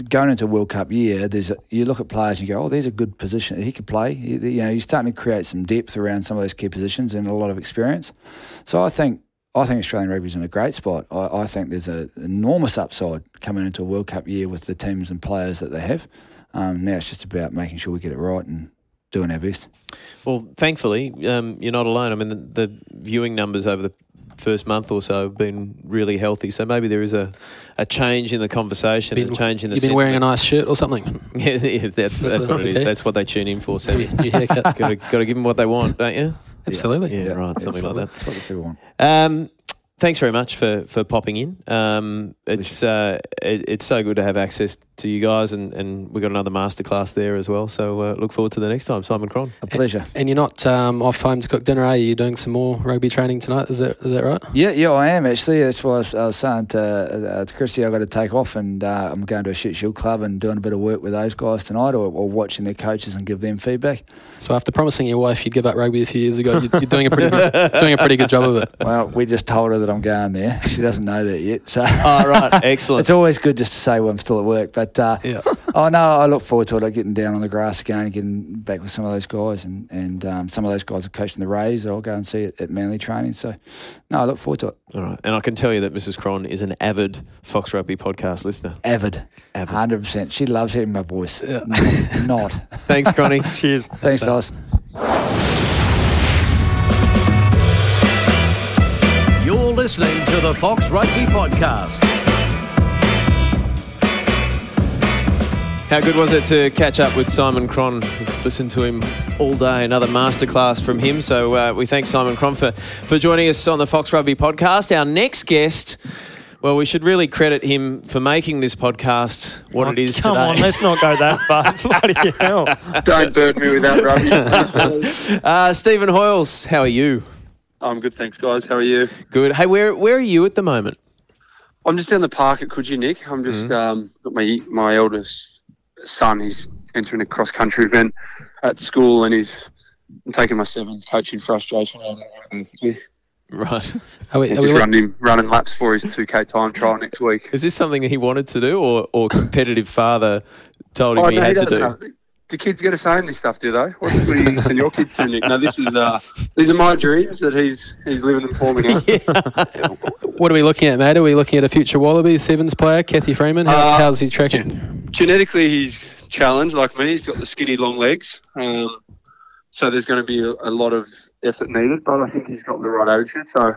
going into World Cup year, you look at players and you go, oh, there's a good position. He could play. You're starting to create some depth around some of those key positions and a lot of experience. So I think I think Australian rugby's in a great spot. I think there's an enormous upside coming into a World Cup year with the teams and players that they have. Now it's just about making sure we get it right and doing our best. Well, thankfully, you're not alone. I mean, the viewing numbers over the first month or so have been really healthy, so maybe there is a change in the conversation, a change in the... You've been wearing a nice shirt or something. Yeah, that's what it is. That's what they tune in for, Sammy. Yeah, got to give them what they want, don't you? Absolutely. Yeah, right, something like that. That's what the people want. Thanks very much for popping in. It's so good to have access to you guys, and we've got another masterclass there as well. So look forward to the next time. Simon Cron. A pleasure. And you're not off home to cook dinner, are you? You're doing some more rugby training tonight, is that right? Yeah, I am actually. That's why I was saying to Christy, I've got to take off, and I'm going to a Shute Shield club and doing a bit of work with those guys tonight, or watching their coaches and give them feedback. So after promising your wife you'd give up rugby a few years ago, you're doing a pretty good job of it. Well, we just told her that I'm going there. She doesn't know that yet. So. Oh, right. Excellent. It's always good just to say when I'm still at work. But, Oh, no, I look forward to it, like getting down on the grass again and getting back with some of those guys. And some of those guys are coaching the Rays. I'll go and see it at Manly training. So, no, I look forward to it. All right. And I can tell you that Mrs. Cron is an avid Fox Rugby podcast listener. Avid. 100%. She loves hearing my voice. Yeah. Not. Thanks, Cronny. Cheers. Thanks, guys. You're listening to the Fox Rugby Podcast. How good was it to catch up with Simon Cron? Listen to him all day. Another masterclass from him. So we thank Simon Cron for joining us on the Fox Rugby Podcast. Our next guest... Well, we should really credit him for making this podcast what it is today. Come on, let's not go that far. Bloody hell. Don't burn me with that rubbish. Stephen Hoiles, how are you? I'm good, thanks, guys. How are you? Good. Hey, where are you at the moment? I'm just down the park at Coogee, Nick. I'm just got my eldest son. He's entering a cross-country event at school, and he's taking my sevens coaching frustration out of it, basically. Right. Running laps for his 2K time trial next week. Is this something that he wanted to do, or competitive father told him he had to do? Do kids get a say in this stuff, do they? What are you send your kids to, Nick? No, these are my dreams that he's living and forming out. Yeah. What are we looking at, mate? Are we looking at a future Wallaby sevens player, Kathy Freeman? How's he tracking? Genetically, he's challenged like me. He's got the skinny, long legs. So there's going to be a lot of effort needed, but I think he's got the right attitude, so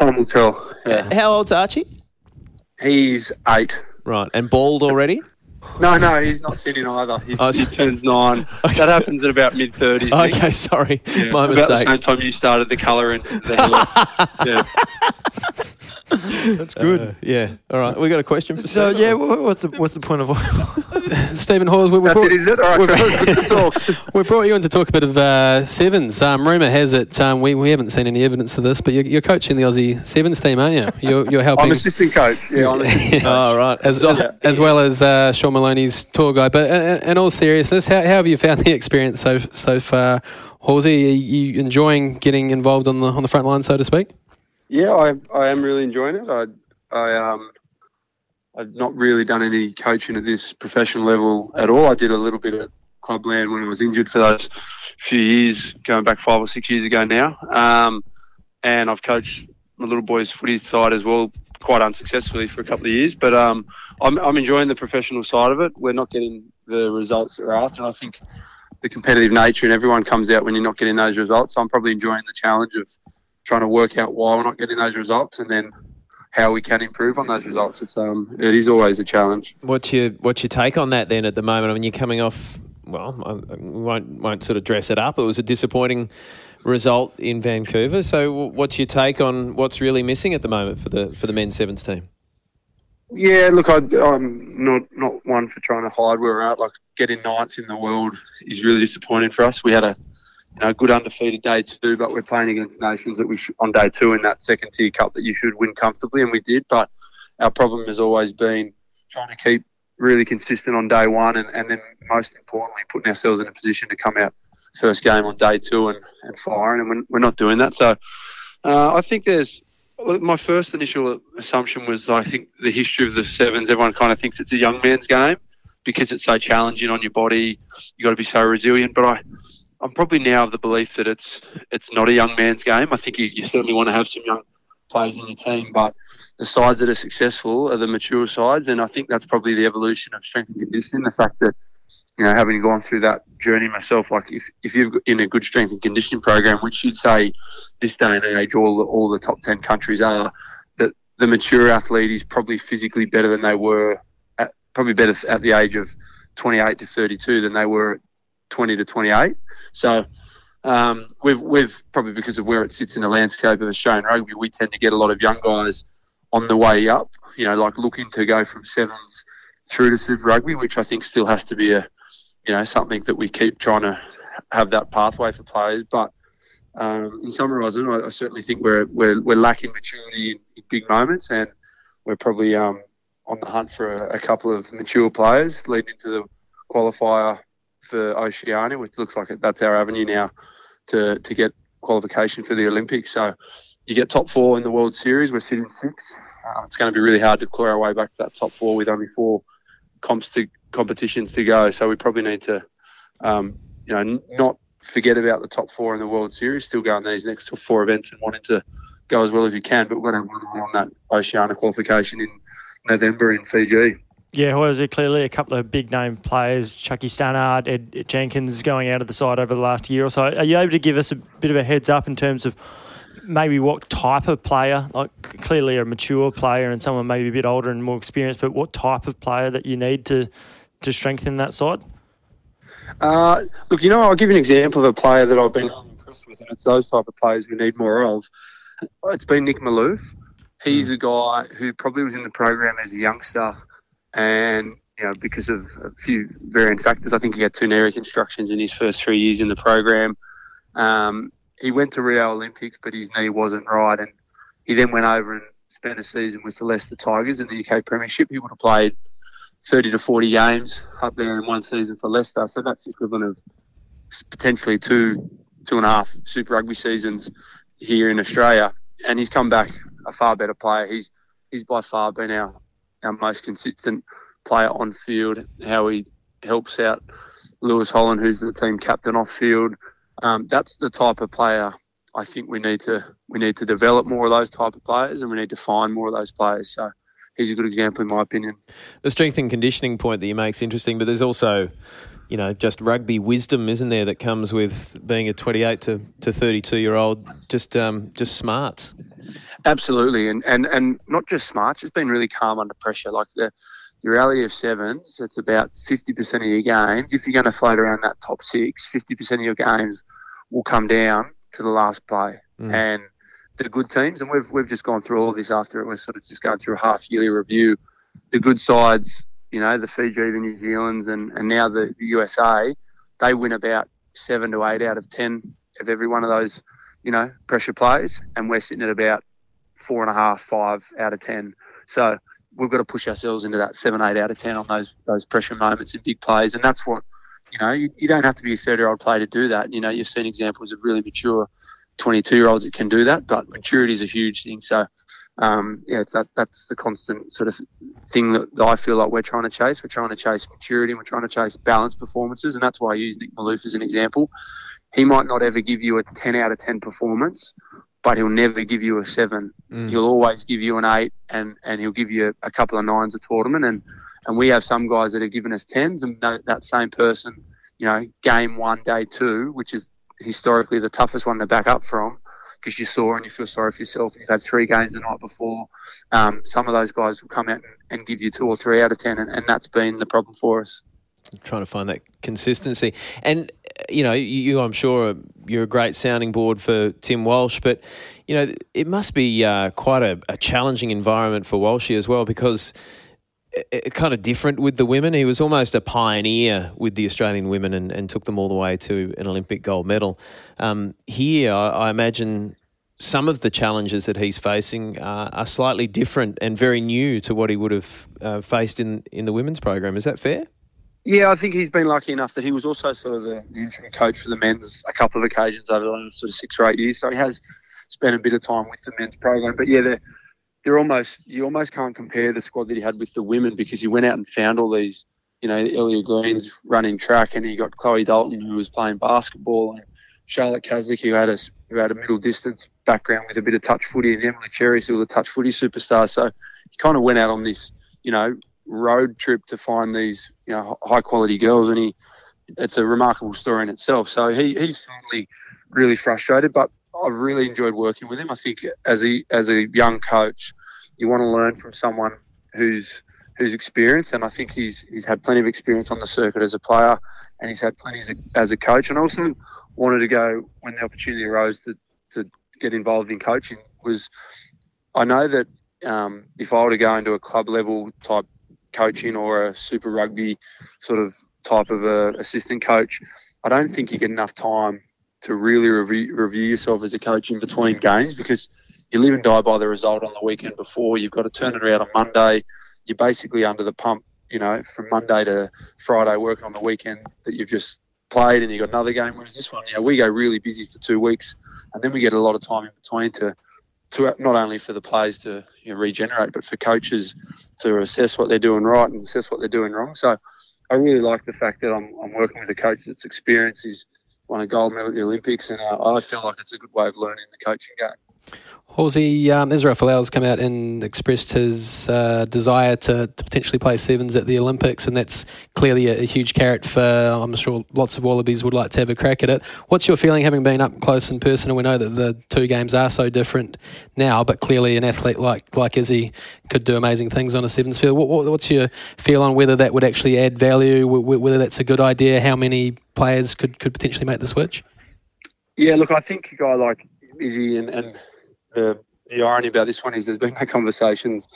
time will tell. Yeah. How old's Archie? He's 8. Right, and bald already? No, he's not thinning either. He turns 9. Okay. That happens at about mid-30s. Okay, sorry. Yeah, my mistake. About the same time you started the colouring. Yeah. That's good. Yeah. All right. We got a question for Stephen. So, what's the point of Stephen Hoiles? We brought you in to talk a bit of sevens. Rumour has it we haven't seen any evidence of this, but you're coaching the Aussie sevens team, aren't you? You're helping. I'm assistant coach. Yeah. I'm assistant coach. Oh, right. As well as Sean Maloney's tour guide. But in all seriousness, how have you found the experience so far, Hoiles? Are you enjoying getting involved on the front line, so to speak? Yeah, I am really enjoying it. I've not really done any coaching at this professional level at all. I did a little bit at Clubland when I was injured for those few years, going back 5 or 6 years ago now. And I've coached my little boy's footy side as well, quite unsuccessfully for a couple of years. But I'm enjoying the professional side of it. We're not getting the results that we're after, and I think the competitive nature and everyone comes out when you're not getting those results. So I'm probably enjoying the challenge of trying to work out why we're not getting those results, and then how we can improve on those results. It is always a challenge. What's your take on that then at the moment? I mean, you're coming off. Well, I won't sort of dress it up. It was a disappointing result in Vancouver. So, what's your take on what's really missing at the moment for the men's sevens team? Yeah, look, I'm not one for trying to hide where we're at. Like, getting ninth in the world is really disappointing for us. We had a good undefeated day 2, but we're playing against nations that on day 2 in that second tier cup that you should win comfortably, and we did. But our problem has always been trying to keep really consistent on day 1, and then most importantly putting ourselves in a position to come out first game on day 2 and firing, and we're not doing that. So I think my first initial assumption was, I think, the history of the sevens. Everyone kind of thinks it's a young man's game because it's so challenging on your body. You've got to be so resilient, but I'm probably now of the belief that it's not a young man's game. I think you certainly want to have some young players in your team, but the sides that are successful are the mature sides, and I think that's probably the evolution of strength and conditioning, the fact that, you know, having gone through that journey myself, like if you're in a good strength and conditioning program, which you'd say this day and age all the top 10 countries are, that the mature athlete is probably physically better than they were, probably better at the age of 28 to 32 than they were at 20 to 28. So we've probably, because of where it sits in the landscape of Australian rugby, we tend to get a lot of young guys on the way up, you know, like looking to go from sevens through to Super Rugby, which I think still has to be a, you know, something that we keep trying to have that pathway for players. But in summarising, I certainly think we're lacking maturity in big moments, and we're probably on the hunt for a couple of mature players leading into the qualifier for Oceania, which looks like that's our avenue now to get qualification for the Olympics. So you get top four in the World Series. We're sitting sixth. It's going to be really hard to claw our way back to that top four with only four competitions to go, so we probably need to, not forget about the top four in the World Series. Still going these next four events and wanting to go as well as you can, but we're going to have one on that Oceania qualification in November in Fiji. Yeah, well, there's clearly a couple of big name players, Chucky Stannard, Ed Jenkins, going out of the side over the last year or so. Are you able to give us a bit of a heads up in terms of maybe what type of player, like clearly a mature player and someone maybe a bit older and more experienced, but what type of player that you need to strengthen that side? Look, you know, I'll give you an example of a player that I've been impressed with, and it's those type of players we need more of. It's been Nick Malouf. He's a guy who probably was in the program as a youngster, and, you know, because of a few varying factors, I think he had two knee reconstructions in his first 3 years in the program. He went to Rio Olympics, but his knee wasn't right, and he then went over and spent a season with the Leicester Tigers in the UK Premiership. He would have played 30 to 40 games up there in one season for Leicester, so that's the equivalent of potentially two and a half Super Rugby seasons here in Australia, and he's come back a far better player. He's by far been our most consistent player on field, how he helps out Lewis Holland, who's the team captain off field. That's the type of player I think we need to develop more of those type of players, and we need to find more of those players. So he's a good example in my opinion. The strength and conditioning point that you make is interesting, but there's also, you know, just rugby wisdom, isn't there, that comes with being a 28 to 32-year-old, just smarts. Absolutely, and not just smarts, it's been really calm under pressure. Like the reality of sevens, it's about 50% of your games. If you're going to float around that top six, 50% of your games will come down to the last play. Mm. And the good teams, and we've just gone through all this after it was sort of just going through a half-yearly review, the good sides, you know, the Fiji, the New Zealands, and now the USA, they win about 7 to 8 out of 10 of every one of those, you know, pressure plays, and we're sitting at about 4.5, 5 out of 10. So we've got to push ourselves into that 7, 8 out of 10 on those pressure moments and big plays. And that's what, you know, you don't have to be a 30-year-old player to do that. You know, you've seen examples of really mature 22-year-olds that can do that, but maturity is a huge thing. So, it's that's the constant sort of thing that I feel like we're trying to chase. We're trying to chase maturity, and we're trying to chase balanced performances, and that's why I use Nick Malouf as an example. He might not ever give you a 10 out of 10 performance, but he'll never give you a 7. Mm. He'll always give you an 8, and he'll give you a couple of 9s a tournament. And we have some guys that have given us 10s, and that same person, you know, game 1, day 2, which is historically the toughest one to back up from, because you saw and you feel sorry for yourself. You've had 3 games the night before. Some of those guys will come out and give you 2 or 3 out of 10, and that's been the problem for us. I'm trying to find that consistency. And, you know, I'm sure you're a great sounding board for Tim Walsh, but, you know, it must be quite a challenging environment for Walshie as well, because it kind of different with the women. He was almost a pioneer with the Australian women and took them all the way to an Olympic gold medal. Here, I imagine some of the challenges that he's facing are slightly different and very new to what he would have faced in the women's program. Is that fair? Yeah, I think he's been lucky enough that he was also sort of the interim coach for the men's a couple of occasions over the last sort of 6 or 8 years. So he has spent a bit of time with the men's program. But yeah, they're you almost can't compare the squad that he had with the women, because he went out and found all these, you know, Elliot Green's running track, and he got Chloe Dalton, who was playing basketball, and Charlotte Caslick, who had a middle distance background with a bit of touch footy, and Emily Cherry's, who was a touch footy superstar. So he kind of went out on this, road trip to find these, high quality girls, and it's a remarkable story in itself. So he's certainly really frustrated, but I've really enjoyed working with him. I think as a young coach, you want to learn from someone who's experienced, and I think he's had plenty of experience on the circuit as a player, and he's had plenty as a coach. And also wanted to go when the opportunity arose to get involved in coaching was, I know that if I were to go into a club level type coaching or a Super Rugby sort of type of a assistant coach, I don't think you get enough time to really review yourself as a coach in between games, because you live and die by the result on the weekend before. You've got to turn it around on Monday. You're basically under the pump, from Monday to Friday working on the weekend that you've just played, and you've got another game. Whereas this one, we go really busy for 2 weeks, and then we get a lot of time in between to not only for the players to regenerate, but for coaches to assess what they're doing right and assess what they're doing wrong. So I really like the fact that I'm working with a coach that's experienced. He's won a gold medal at the Olympics, and I feel like it's a good way of learning the coaching game. Horsey, Ezra Folau's come out and expressed his desire to potentially play sevens at the Olympics, and that's clearly a huge carrot for, I'm sure, lots of Wallabies would like to have a crack at it. What's your feeling, having been up close and personal? We know that the two games are so different now, but clearly an athlete like Izzy could do amazing things on a sevens field. What's your feel on whether that would actually add value, whether that's a good idea, how many players could potentially make the switch? Yeah, look, I think a guy like Izzy and the irony about this one is there's been no conversations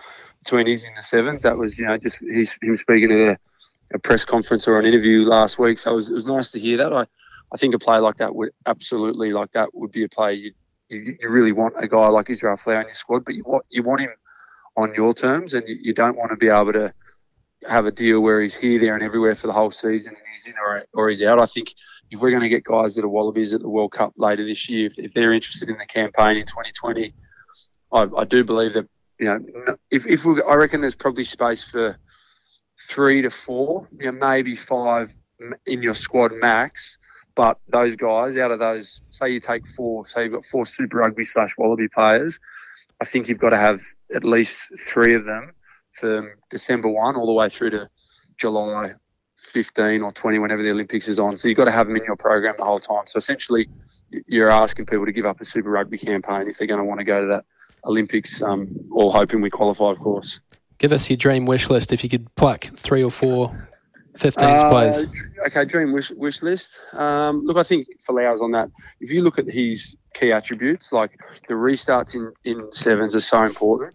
between Izzy and the sevens. That was, just him speaking at a press conference or an interview last week. So it was nice to hear that. I think a player like that would absolutely, be a player you really want a guy like Israel Folau in your squad, but you want him on your terms, and you don't want to be able to have a deal where he's here, there and everywhere for the whole season and he's in or he's out. I think if we're going to get guys that are Wallabies at the World Cup later this year, if they're interested in the campaign in 2020, I do believe that, I reckon there's probably space for 3 to 4, maybe 5 in your squad max. But those guys, out of those, say you take 4, say you've got 4 Super Rugby /Wallaby players, I think you've got to have at least 3 of them from December 1 all the way through to July 15 or 20, whenever the Olympics is on. So you've got to have them in your program the whole time. So essentially you're asking people to give up a Super Rugby campaign if they're going to want to go to that Olympics, all hoping we qualify, of course. Give us your dream wish list if you could pluck 3 or 4 15s players. Okay, dream wish list. Look, I think Folau's on that. If you look at his key attributes, like the restarts in sevens are so important.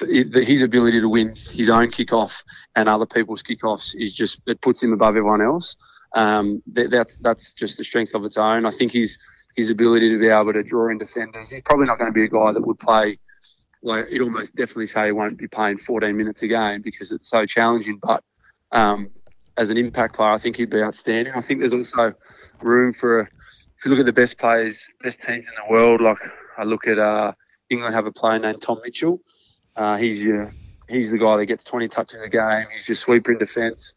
His ability to win his own kickoff and other people's kickoffs it puts him above everyone else. That's just the strength of its own. I think his ability to be able to draw in defenders. He's probably not going to be a guy that would play. Like, it almost definitely say he won't be playing 14 minutes a game because it's so challenging. But as an impact player, I think he'd be outstanding. I think there's also room for if you look at the best players, best teams in the world. Like I look at England have a player named Tom Mitchell. He's the guy that gets 20 touches a game. He's your sweeper in defence,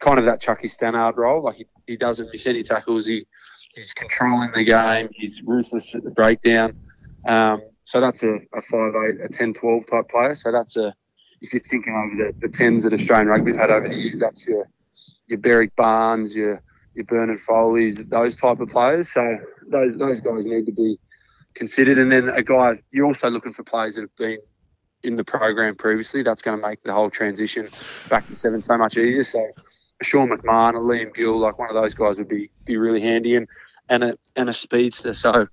kind of that Chucky Stannard role. Like he doesn't miss any tackles. He's controlling the game. He's ruthless at the breakdown. So that's a 5'8", a 10'12" type player. So that's if you're thinking over the tens that Australian rugby's had over the years, that's your Berwick Barnes, your Bernard Foley's, those type of players. So those guys need to be considered. And then a guy, you're also looking for players that have been in the program previously. That's going to make the whole transition back to seven so much easier. So Sean McMahon or Liam Gill, like one of those guys would be really handy, and a speedster. So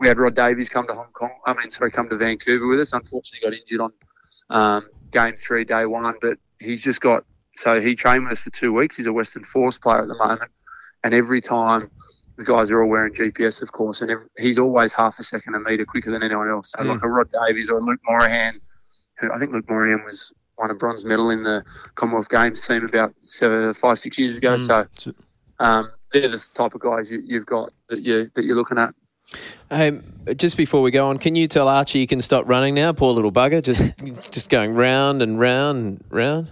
we had Rod Davies come to Vancouver with us. Unfortunately got injured on game 3, day 1, but he trained with us for 2 weeks. He's a Western Force player at the moment, and every time the guys are all wearing GPS, of course, and he's always half a second a metre quicker than anyone else. So like a Rod Davies or a Luke Morahan, I think Luke Morahan won a bronze medal in the Commonwealth Games team about 5-6 years ago. So they're the type of guys you've got that you're looking at. Hey, just before we go on, can you tell Archie he can stop running now? Poor little bugger, just going round and round and round.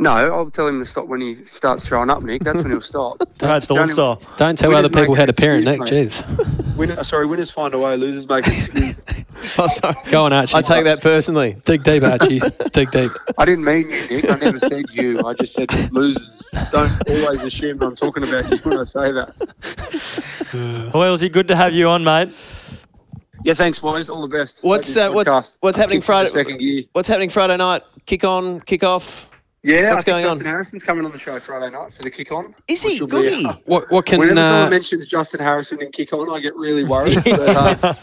No, I'll tell him to stop when he starts throwing up, Nick. That's when he'll stop. Don't stop. Don't tell other people how to parent, Nick. Jeez. Winners find a way. Losers make an excuse. Oh, sorry. Go on, Archie. I take that personally. Dig deep, Archie. Dig deep. I didn't mean you, Nick. I never said you. I just said losers. Don't always assume I'm talking about you when I say that. Hoyles, good to have you on, mate. Yeah, thanks, boys. All the best. What's happening Friday? What's happening Friday night? Kick on, kick off. Yeah, what's going on? Justin Harrison's coming on the show Friday night for the kick on. Is he? Goody. What can? Whenever someone mentions Justin Harrison and kick on, I get really worried. Yes.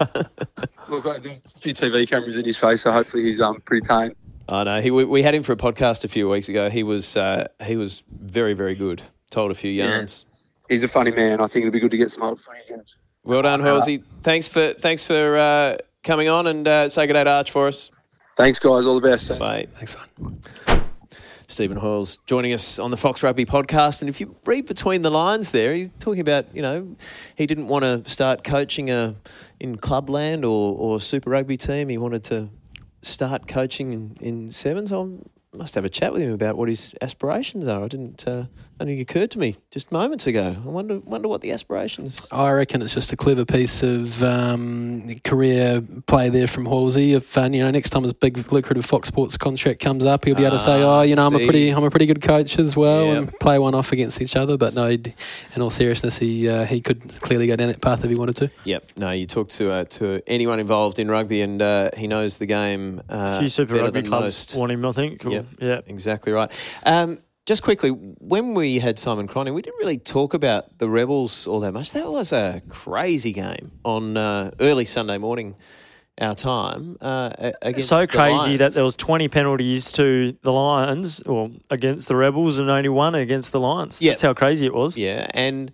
Look, there's a few TV cameras in his face, so hopefully he's pretty tame. I know. We had him for a podcast a few weeks ago. He was very, very good. Told a few yarns. Yeah. He's a funny man. I think it'll be good to get some old footage in. Well done, Horsey. Thanks for coming on and say good day to Arch for us. Thanks, guys. All the best. Bye. Thanks, man. Stephen Hoiles joining us on the Fox Rugby podcast. And if you read between the lines there, he's talking about, he didn't want to start coaching in clubland or Super Rugby team. He wanted to start coaching in sevens. I must have a chat with him about what his aspirations are. It occurred to me just moments ago. I wonder what the aspirations. I reckon it's just a clever piece of career play there from Horsey. If next time his big lucrative Fox Sports contract comes up, he'll be able to say, I'm a pretty good coach as well, yep, and play one off against each other. But no, in all seriousness, he could clearly go down that path if he wanted to. Yep. No, you talk to anyone involved in rugby, and he knows the game. A few Super Rugby clubs want him, I think. Cool. Yeah. Exactly right. Just quickly, when we had Simon Cron, we didn't really talk about the Rebels all that much. That was a crazy game on early Sunday morning, our time. Against so crazy Lions. That there was 20 penalties to the Lions, or against the Rebels, and only one against the Lions. Yeah. That's how crazy it was. Yeah, and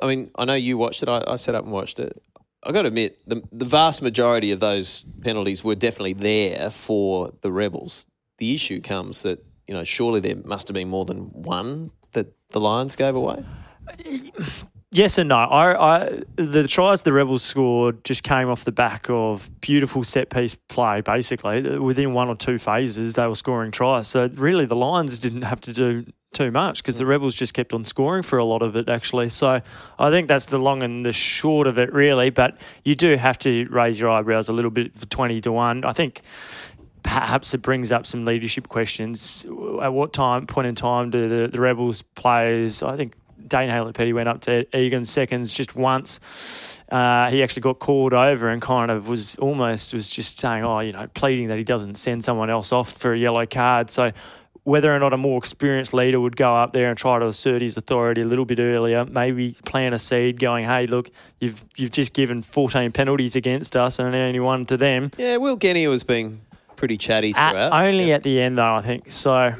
I mean, I know you watched it. I sat up and watched it. I've got to admit, the vast majority of those penalties were definitely there for the Rebels. The issue comes that, surely there must have been more than one that the Lions gave away? Yes and no. The tries the Rebels scored just came off the back of beautiful set-piece play, basically. Within one or two phases, they were scoring tries. So really the Lions didn't have to do too much because the Rebels just kept on scoring for a lot of it, actually. So I think that's the long and the short of it, really. But you do have to raise your eyebrows a little bit for 20-1. I think... perhaps it brings up some leadership questions. At what point in time do the Rebels players, I think Dane Haley-Petty went up to Egan seconds just once. He actually got called over and kind of was just saying, pleading that he doesn't send someone else off for a yellow card. So whether or not a more experienced leader would go up there and try to assert his authority a little bit earlier, maybe plant a seed going, hey, look, you've just given 14 penalties against us and only one to them. Yeah, Will Genia was being... pretty chatty throughout. At the end, though, I think. So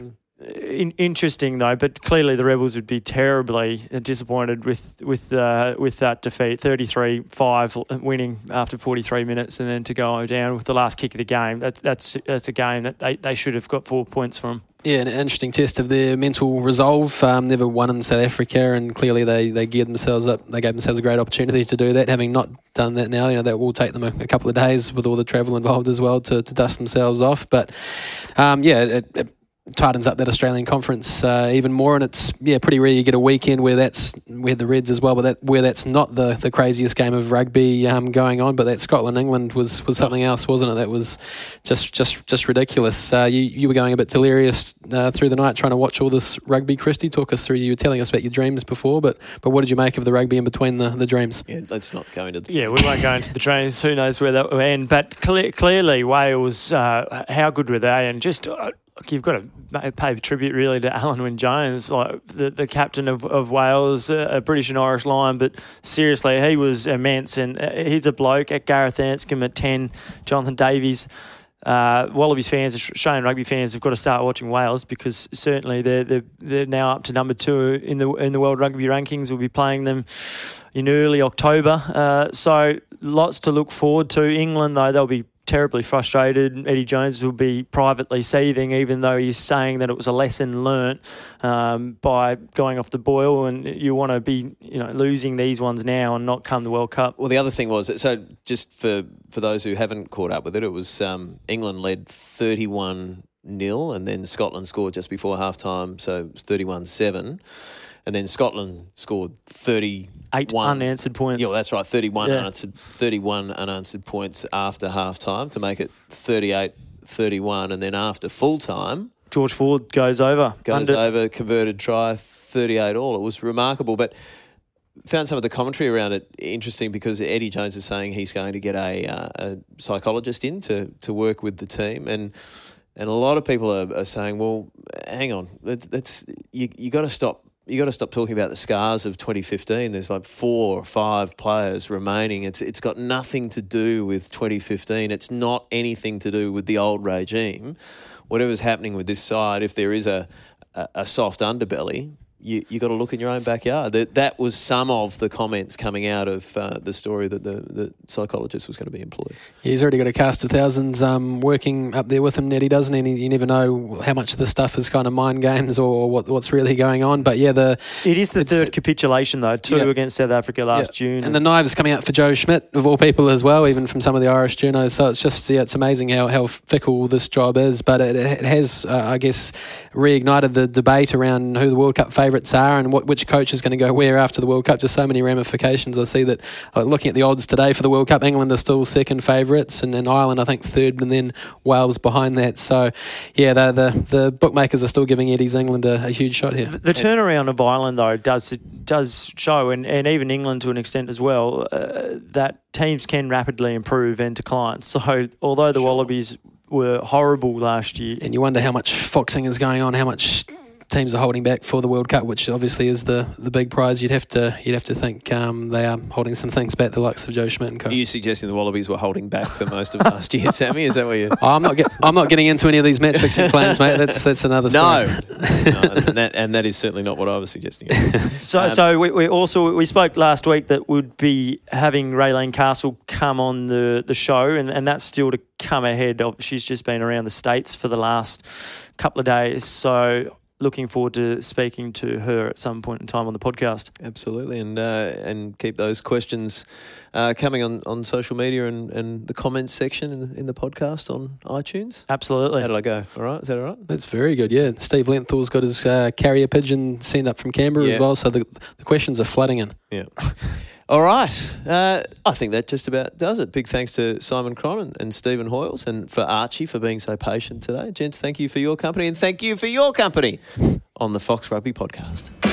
interesting, though. But clearly, the Rebels would be terribly disappointed with that defeat, 33-5 winning after 43 minutes, and then to go down with the last kick of the game. That's a game that they should have got 4 points from. Yeah, an interesting test of their mental resolve. Never won in South Africa, and clearly they geared themselves up. They gave themselves a great opportunity to do that. Having not done that now, that will take them a couple of days with all the travel involved as well to dust themselves off. But, it tightens up that Australian conference even more, and it's pretty rare you get a weekend where the Reds as well, but that's not the craziest game of rugby going on. But that Scotland-England was something else, wasn't it? That was just ridiculous. You were going a bit delirious through the night trying to watch all this rugby. Christy, talk us through. You were telling us about your dreams before, but what did you make of the rugby in between the dreams? Yeah, let's not go into the... yeah, we won't go into the dreams. Who knows where that will end? But clearly, Wales, how good were they? And just... look, you've got to pay tribute really to Alan Wynne-Jones, like the captain of Wales, a British and Irish Lion. But seriously, he was immense, and he's a bloke. At Gareth Anscombe at 10, Jonathan Davies. Wallabies fans, Australian rugby fans, have got to start watching Wales, because certainly they're now up to number 2 in the World Rugby rankings. We'll be playing them in early October, so lots to look forward to. England, though, they'll be terribly frustrated. Eddie Jones will be privately seething, even though he's saying that it was a lesson learnt by going off the boil, and you want to be losing these ones now and not come the World Cup. Well, the other thing was, so just for those who haven't caught up with it, it was England led 31 nil, and then Scotland scored just before half-time, so 31-7. And then Scotland scored 31 unanswered points. Yeah, well, that's right, 31 unanswered points after half-time to make it 38-31. And then after full-time, George Ford goes over, converted try, 38-all. It was remarkable, but found some of the commentary around it interesting because Eddie Jones is saying he's going to get a psychologist in to work with the team, and a lot of people are saying, well, hang on, that's you got to stop talking about the scars of 2015. There's like 4 or 5 players remaining. It's got nothing to do with 2015. It's not anything to do with the old regime. Whatever's happening with this side, if there is a soft underbelly, you got to look in your own backyard. That was some of the comments coming out of the story that the psychologist was going to be employed. Yeah, he's already got a cast of thousands working up there with him, Nettie, doesn't he? You never know how much of this stuff is kind of mind games or what's really going on. But yeah, it is the third capitulation though, 2 against South Africa last June, and the knives coming out for Joe Schmidt of all people as well, even from some of the Irish journos. So it's just it's amazing how fickle this job is. But it has, I guess, reignited the debate around who the World Cup favourite are and which coach is going to go where after the World Cup. Just so many ramifications. I see that looking at the odds today for the World Cup, England are still second favourites and Ireland I think third, and then Wales behind that. So yeah, the bookmakers are still giving Eddie's England a huge shot here. The turnaround of Ireland though does show, and even England to an extent as well, that teams can rapidly improve and decline. So although the Wallabies were horrible last year, and you wonder how much foxing is going on, how much teams are holding back for the World Cup, which obviously is the big prize. You'd have to think they are holding some things back, the likes of Joe Schmidt and co. Are you suggesting the Wallabies were holding back for most of last year, Sammy? Is that what you? I'm not getting into any of these match fixing plans, mate. That's another story. No, and that is certainly not what I was suggesting. So we spoke last week that we'd be having Raylene Castle come on the show, and that's still to come ahead. She's just been around the States for the last couple of days, so looking forward to speaking to her at some point in time on the podcast. Absolutely, and keep those questions coming on social media and the comments section in the podcast on iTunes. Absolutely. How did I go? All right, is that all right? That's very good, yeah. Steve Lenthal's got his carrier pigeon sent up from Canberra as well, so the questions are flooding in. Yeah. All right. I think that just about does it. Big thanks to Simon Cron and Stephen Hoiles, and for Archie for being so patient today. Gents, thank you for your company, and thank you for your company on the Fox Rugby Podcast.